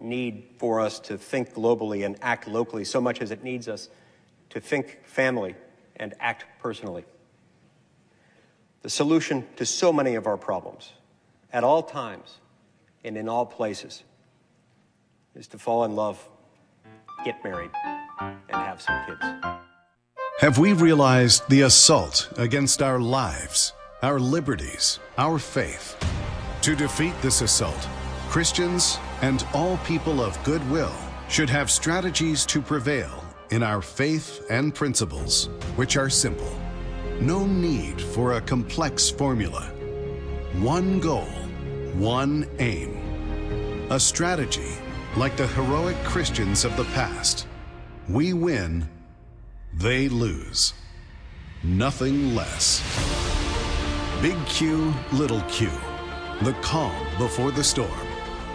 need for us to think globally and act locally so much as it needs us to think family and act personally. The solution to so many of our problems, at all times and in all places, is to fall in love, get married. and have some kids. Have we realized the assault against our lives, our liberties, our faith? To defeat this assault, Christians and all people of goodwill should have strategies to prevail in our faith and principles, which are simple. No need for a complex formula. One goal, one aim. A strategy like the heroic Christians of the past. We win, they lose. Nothing less. Big Q, Little Q. The Calm Before the Storm,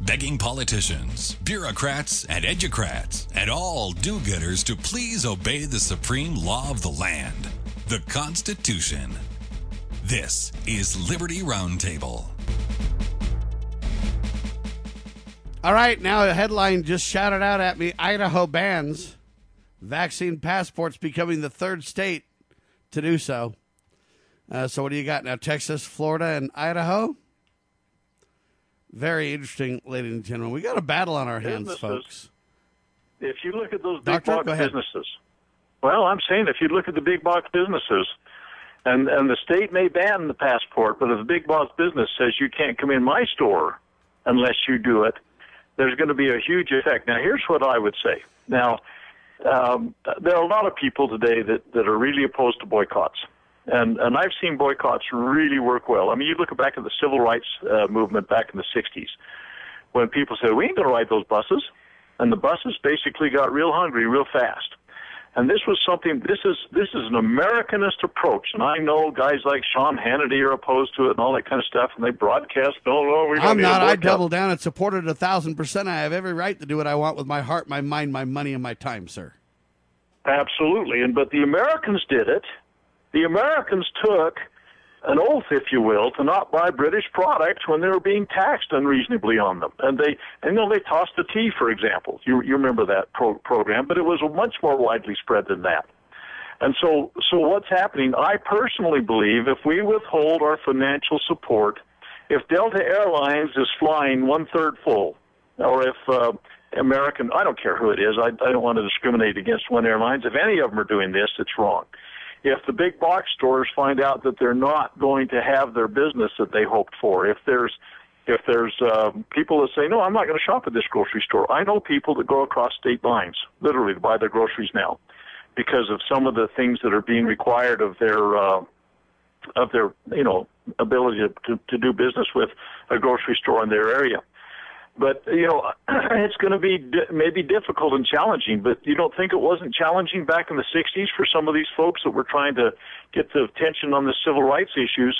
Begging politicians, bureaucrats, and educrats, and all do-gooders to please obey the supreme law of the land, the Constitution. This is Liberty Roundtable. All right, now a headline just shouted out at me. Idaho bans vaccine passports, becoming the third state to do so. So what do you got now? Texas, Florida, and Idaho? Very interesting, ladies and gentlemen. We got a battle on our hands, folks. If you look at those big box businesses, well, I'm saying if you look at the big box businesses, and the state may ban the passport, but if the big box business says you can't come in my store unless you do it, there's going to be a huge effect. Now, here's what I would say. Now, there are a lot of people today that are really opposed to boycotts. And I've seen boycotts really work well. I mean, you look back at the civil rights movement back in the 60s when people said, we ain't going to ride those buses. And the buses basically got real hungry real fast. And this was something, this is an Americanist approach. And I know guys like Sean Hannity are opposed to it and all that kind of stuff. And they broadcast, no, we don't need a boycott. I double down and support it 1,000%. I have every right to do what I want with my heart, my mind, my money, and my time, sir. Absolutely. But the Americans did it. The Americans took an oath, if you will, to not buy British products when they were being taxed unreasonably on them. And they tossed the tea, for example. You remember that program, but it was much more widely spread than that. And so what's happening, I personally believe, if we withhold our financial support, if Delta Airlines is flying 1/3 full, or if American, I don't care who it is, I don't want to discriminate against one airlines. If any of them are doing this, it's wrong. If the big box stores find out that they're not going to have their business that they hoped for, if there's people that say, no, I'm not going to shop at this grocery store. I know people that go across state lines, literally, to buy their groceries now because of some of the things that are being required of their ability to do business with a grocery store in their area. But, it's going to be maybe difficult and challenging, but you don't think it wasn't challenging back in the 60s for some of these folks that were trying to get the attention on the civil rights issues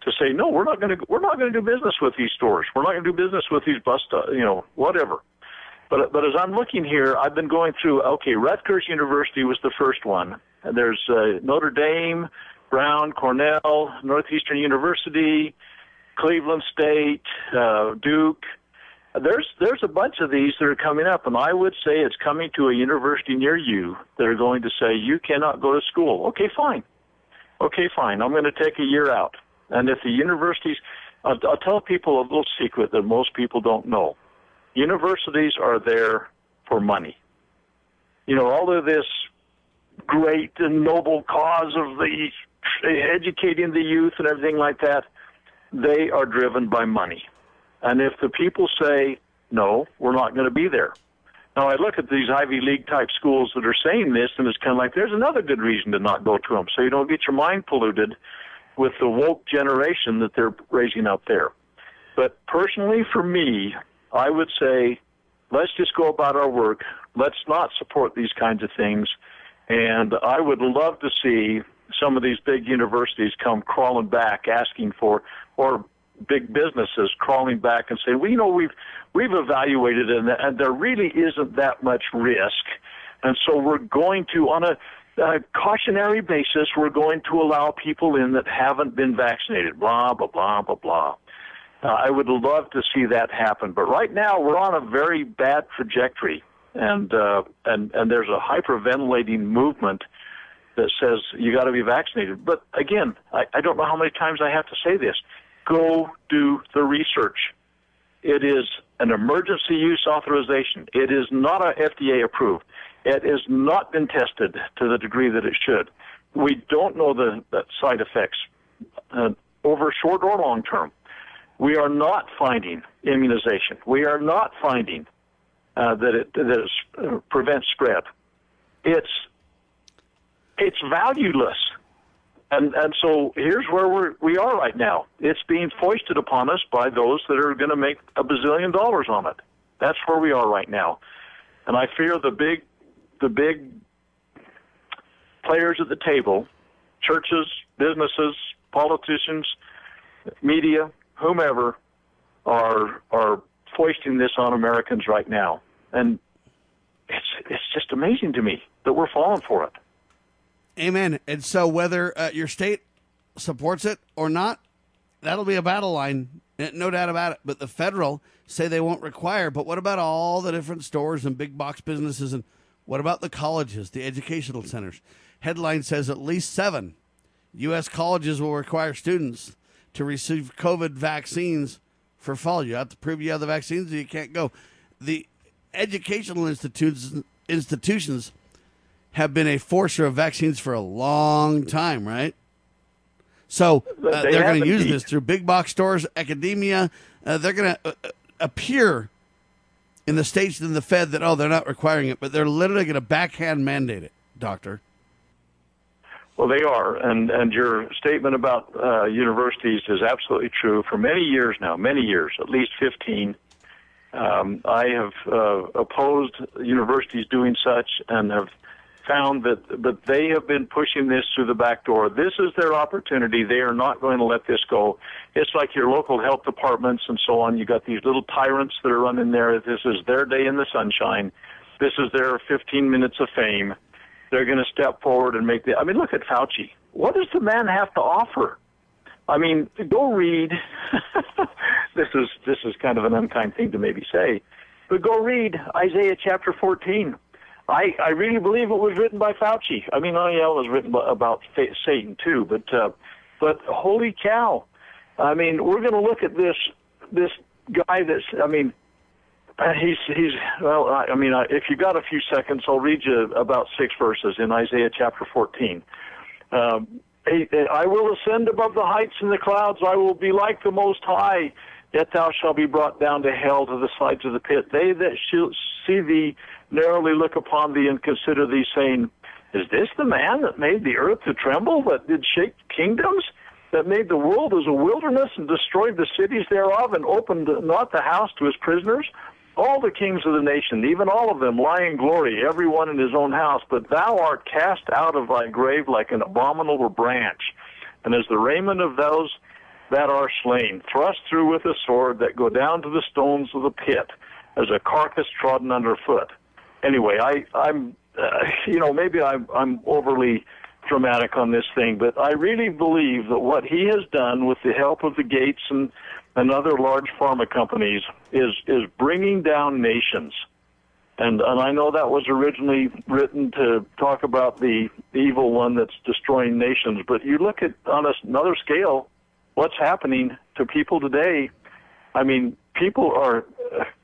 to say, no, we're not going to do business with these stores. We're not going to do business with these bus, whatever. But as I'm looking here, I've been going through, okay, Rutgers University was the first one. And there's Notre Dame, Brown, Cornell, Northeastern University, Cleveland State, Duke. There's a bunch of these that are coming up, and I would say it's coming to a university near you that are going to say, you cannot go to school. Okay, fine. I'm going to take a year out. And if the universities, I'll tell people a little secret that most people don't know. Universities are there for money. All of this great and noble cause of the educating the youth and everything like that, they are driven by money. And if the people say, no, we're not going to be there. Now, I look at these Ivy League-type schools that are saying this, and it's kind of like, there's another good reason to not go to them, so you don't get your mind polluted with the woke generation that they're raising out there. But personally, for me, I would say, let's just go about our work. Let's not support these kinds of things. And I would love to see some of these big universities come crawling back asking for, or big businesses crawling back and saying, well, we've evaluated and there really isn't that much risk. And so we're going to, cautionary basis, we're going to allow people in that haven't been vaccinated, blah, blah, blah, blah, blah. I would love to see that happen. But right now, we're on a very bad trajectory. And there's a hyperventilating movement that says you got to be vaccinated. But again, I don't know how many times I have to say this. Go do the research. It is an emergency use authorization. It is not FDA approved. It has not been tested to the degree that it should. We don't know the side effects over short or long term. We are not finding immunization. We are not finding that it prevents spread. It's valueless. And so here's where we are right now. It's being foisted upon us by those that are going to make $1 bazillion on it. That's where we are right now. And I fear the big players at the table, churches, businesses, politicians, media, whomever, are foisting this on Americans right now. And it's just amazing to me that we're falling for it. Amen. And so whether your state supports it or not, that'll be a battle line, no doubt about it. But the federal say they won't require. But what about all the different stores and big box businesses? And what about the colleges, the educational centers? Headline says at least 7 U.S. colleges will require students to receive COVID vaccines for fall. You have to prove you have the vaccines or you can't go. The educational institutions have been a forcer of vaccines for a long time, right? So they're going to use this through big box stores, academia. They're going to appear in the states and the Fed that, oh, they're not requiring it, but they're literally going to backhand mandate it, Doctor. Well, they are, and your statement about universities is absolutely true. For many years now, at least 15, I have opposed universities doing such and have found that they have been pushing this through the back door. This is their opportunity. They are not going to let this go. It's like your local health departments and so on. You got these little tyrants that are running there. This is their day in the sunshine. This is their 15 minutes of fame. They're going to step forward and make the... I mean, look at Fauci. What does the man have to offer? I mean, go read. This is kind of an unkind thing to maybe say. But go read Isaiah chapter 14. I really believe it was written by Fauci. I mean, yeah, it was written about Satan too. But holy cow. I mean, we're going to look at this guy that's... I mean... if you got a few seconds, I'll read you about 6 verses in Isaiah chapter 14. I will ascend above the heights and the clouds. I will be like the Most High. Yet thou shalt be brought down to hell, to the sides of the pit. They that see thee narrowly look upon thee and consider thee, saying, Is this the man that made the earth to tremble, that did shake kingdoms? That made the world as a wilderness and destroyed the cities thereof and opened not the house to his prisoners? All the kings of the nation, even all of them, lie in glory, every one in his own house. But thou art cast out of thy grave like an abominable branch, and as the raiment of those that are slain, thrust through with a sword, that go down to the stones of the pit, as a carcass trodden underfoot. Anyway, I'm overly dramatic on this thing, but I really believe that what he has done with the help of the Gates and other large pharma companies is bringing down nations. And I know that was originally written to talk about the evil one that's destroying nations, but you look at on another scale what's happening to people today. I mean, people are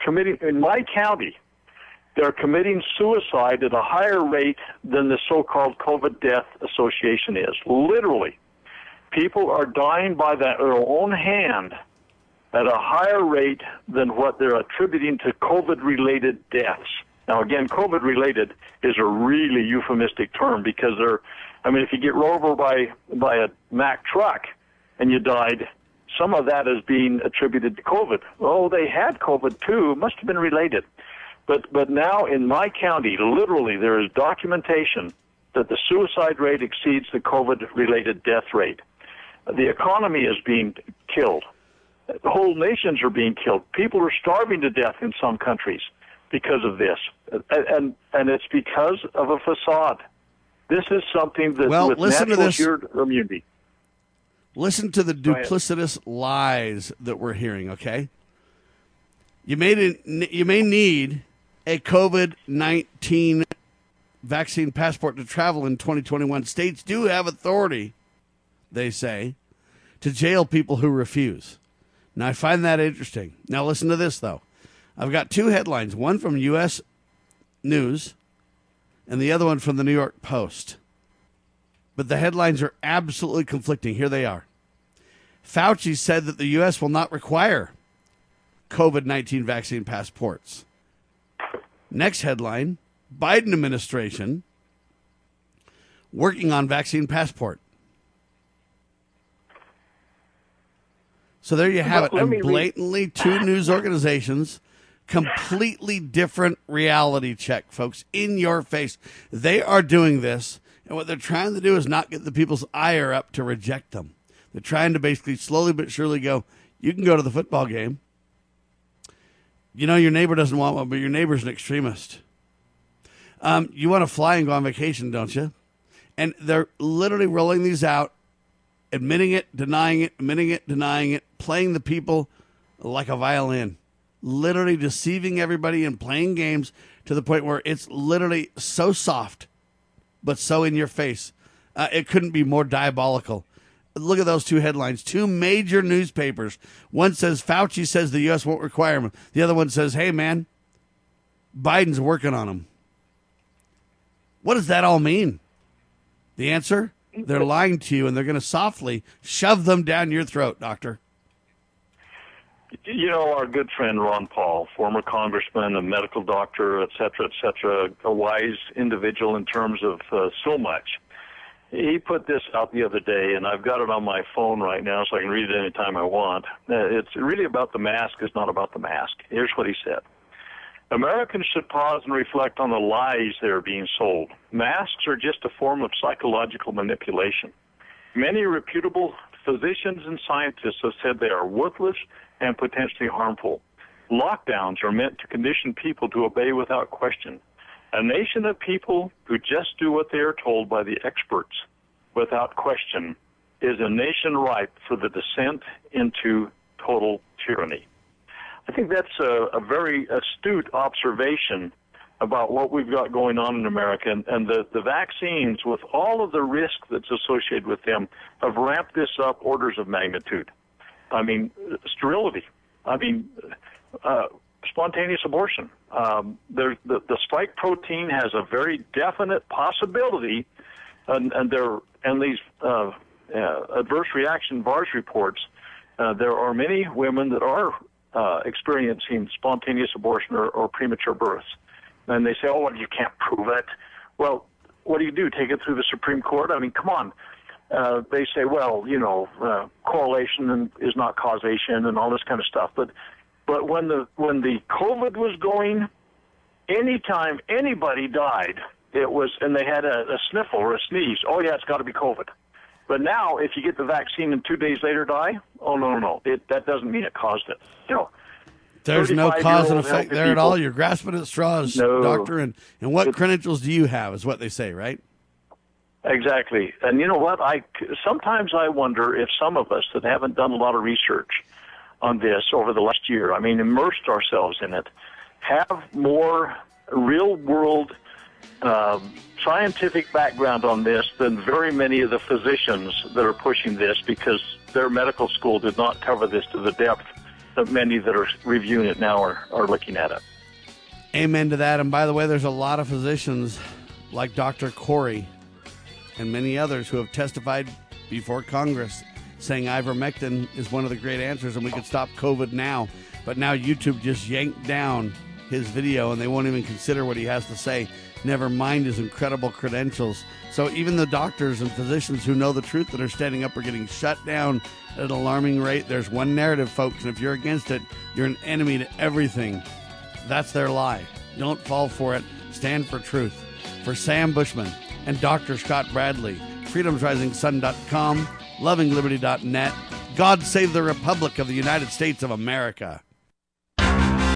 committing, in my county, they're committing suicide at a higher rate than the so-called COVID Death Association is. Literally, people are dying by their own hand at a higher rate than what they're attributing to COVID-related deaths. Now, again, COVID-related is a really euphemistic term because if you get run over by a Mack truck and you died, some of that is being attributed to COVID. Oh, they had COVID too. It must have been related. But now in my county, literally, there is documentation that the suicide rate exceeds the COVID-related death rate. The economy is being killed. Whole nations are being killed. People are starving to death in some countries because of this. And it's because of a facade. This is something that with natural shared immunity. Listen to the duplicitous lies that we're hearing, okay? You may need a COVID-19 vaccine passport to travel in 2021. States do have authority, they say, to jail people who refuse. Now, I find that interesting. Now, listen to this, though. I've got two headlines, one from U.S. News and the other one from the New York Post. But the headlines are absolutely conflicting. Here they are. Fauci said that the U.S. will not require COVID-19 vaccine passports. Next headline, Biden administration working on vaccine passport. So there you have it. And blatantly, two news organizations, completely different reality check, folks, in your face. They are doing this, and what they're trying to do is not get the people's ire up to reject them. They're trying to basically slowly but surely go, you can go to the football game. You know, your neighbor doesn't want one, but your neighbor's an extremist. You want to fly and go on vacation, don't you? And they're literally rolling these out. Admitting it, denying it, admitting it, denying it, playing the people like a violin, literally deceiving everybody and playing games to the point where it's literally so soft, but so in your face. It couldn't be more diabolical. Look at those two headlines, two major newspapers. One says Fauci says the U.S. won't require them. The other one says, hey, man, Biden's working on them. What does that all mean? The answer? They're lying to you, and they're going to softly shove them down your throat, Doctor. You know, our good friend Ron Paul, former congressman, a medical doctor, et cetera, a wise individual in terms of so much. He put this out the other day, and I've got it on my phone right now so I can read it anytime I want. It's really about the mask. It's not about the mask. Here's what he said. Americans should pause and reflect on the lies that are being sold. Masks are just a form of psychological manipulation. Many reputable physicians and scientists have said they are worthless and potentially harmful. Lockdowns are meant to condition people to obey without question. A nation of people who just do what they are told by the experts without question is a nation ripe for the descent into total tyranny. I think that's a very astute observation about what we've got going on in America. And the vaccines, with all of the risk that's associated with them, have ramped this up orders of magnitude. I mean, sterility. I mean, spontaneous abortion. The spike protein has a very definite possibility, and these adverse reaction VARS reports, there are many women that are experiencing spontaneous abortion or premature births. And they say, oh, well, you can't prove it. Well, what do you do, take it through the Supreme Court? I mean, come on. They say, well, you know, correlation is not causation and all this kind of stuff. But when the COVID was going, anytime anybody died, it was, and they had a sniffle or a sneeze, oh, yeah, it's got to be COVID. But now, if you get the vaccine and 2 days later die, oh, no, that doesn't mean it caused it. You know, there's no cause and effect there at all. You're grasping at straws, Doctor. And what credentials do you have is what they say, right? Exactly. And you know what? Sometimes I wonder if some of us that haven't done a lot of research on this over the last year, I mean, immersed ourselves in it, have more real-world scientific background on this than very many of the physicians that are pushing this, because their medical school did not cover this to the depth that many that are reviewing it now are looking at it. Amen to that. And by the way, there's a lot of physicians like Dr. Kory and many others who have testified before Congress saying ivermectin is one of the great answers and we could stop COVID now. But now YouTube just yanked down his video and they won't even consider what he has to say. Never mind his incredible credentials. So even the doctors and physicians who know the truth that are standing up are getting shut down at an alarming rate. There's one narrative, folks, and if you're against it, you're an enemy to everything. That's their lie. Don't fall for it. Stand for truth. For Sam Bushman and Dr. Scott Bradley, freedomsrisingsun.com, lovingliberty.net, God save the Republic of the United States of America.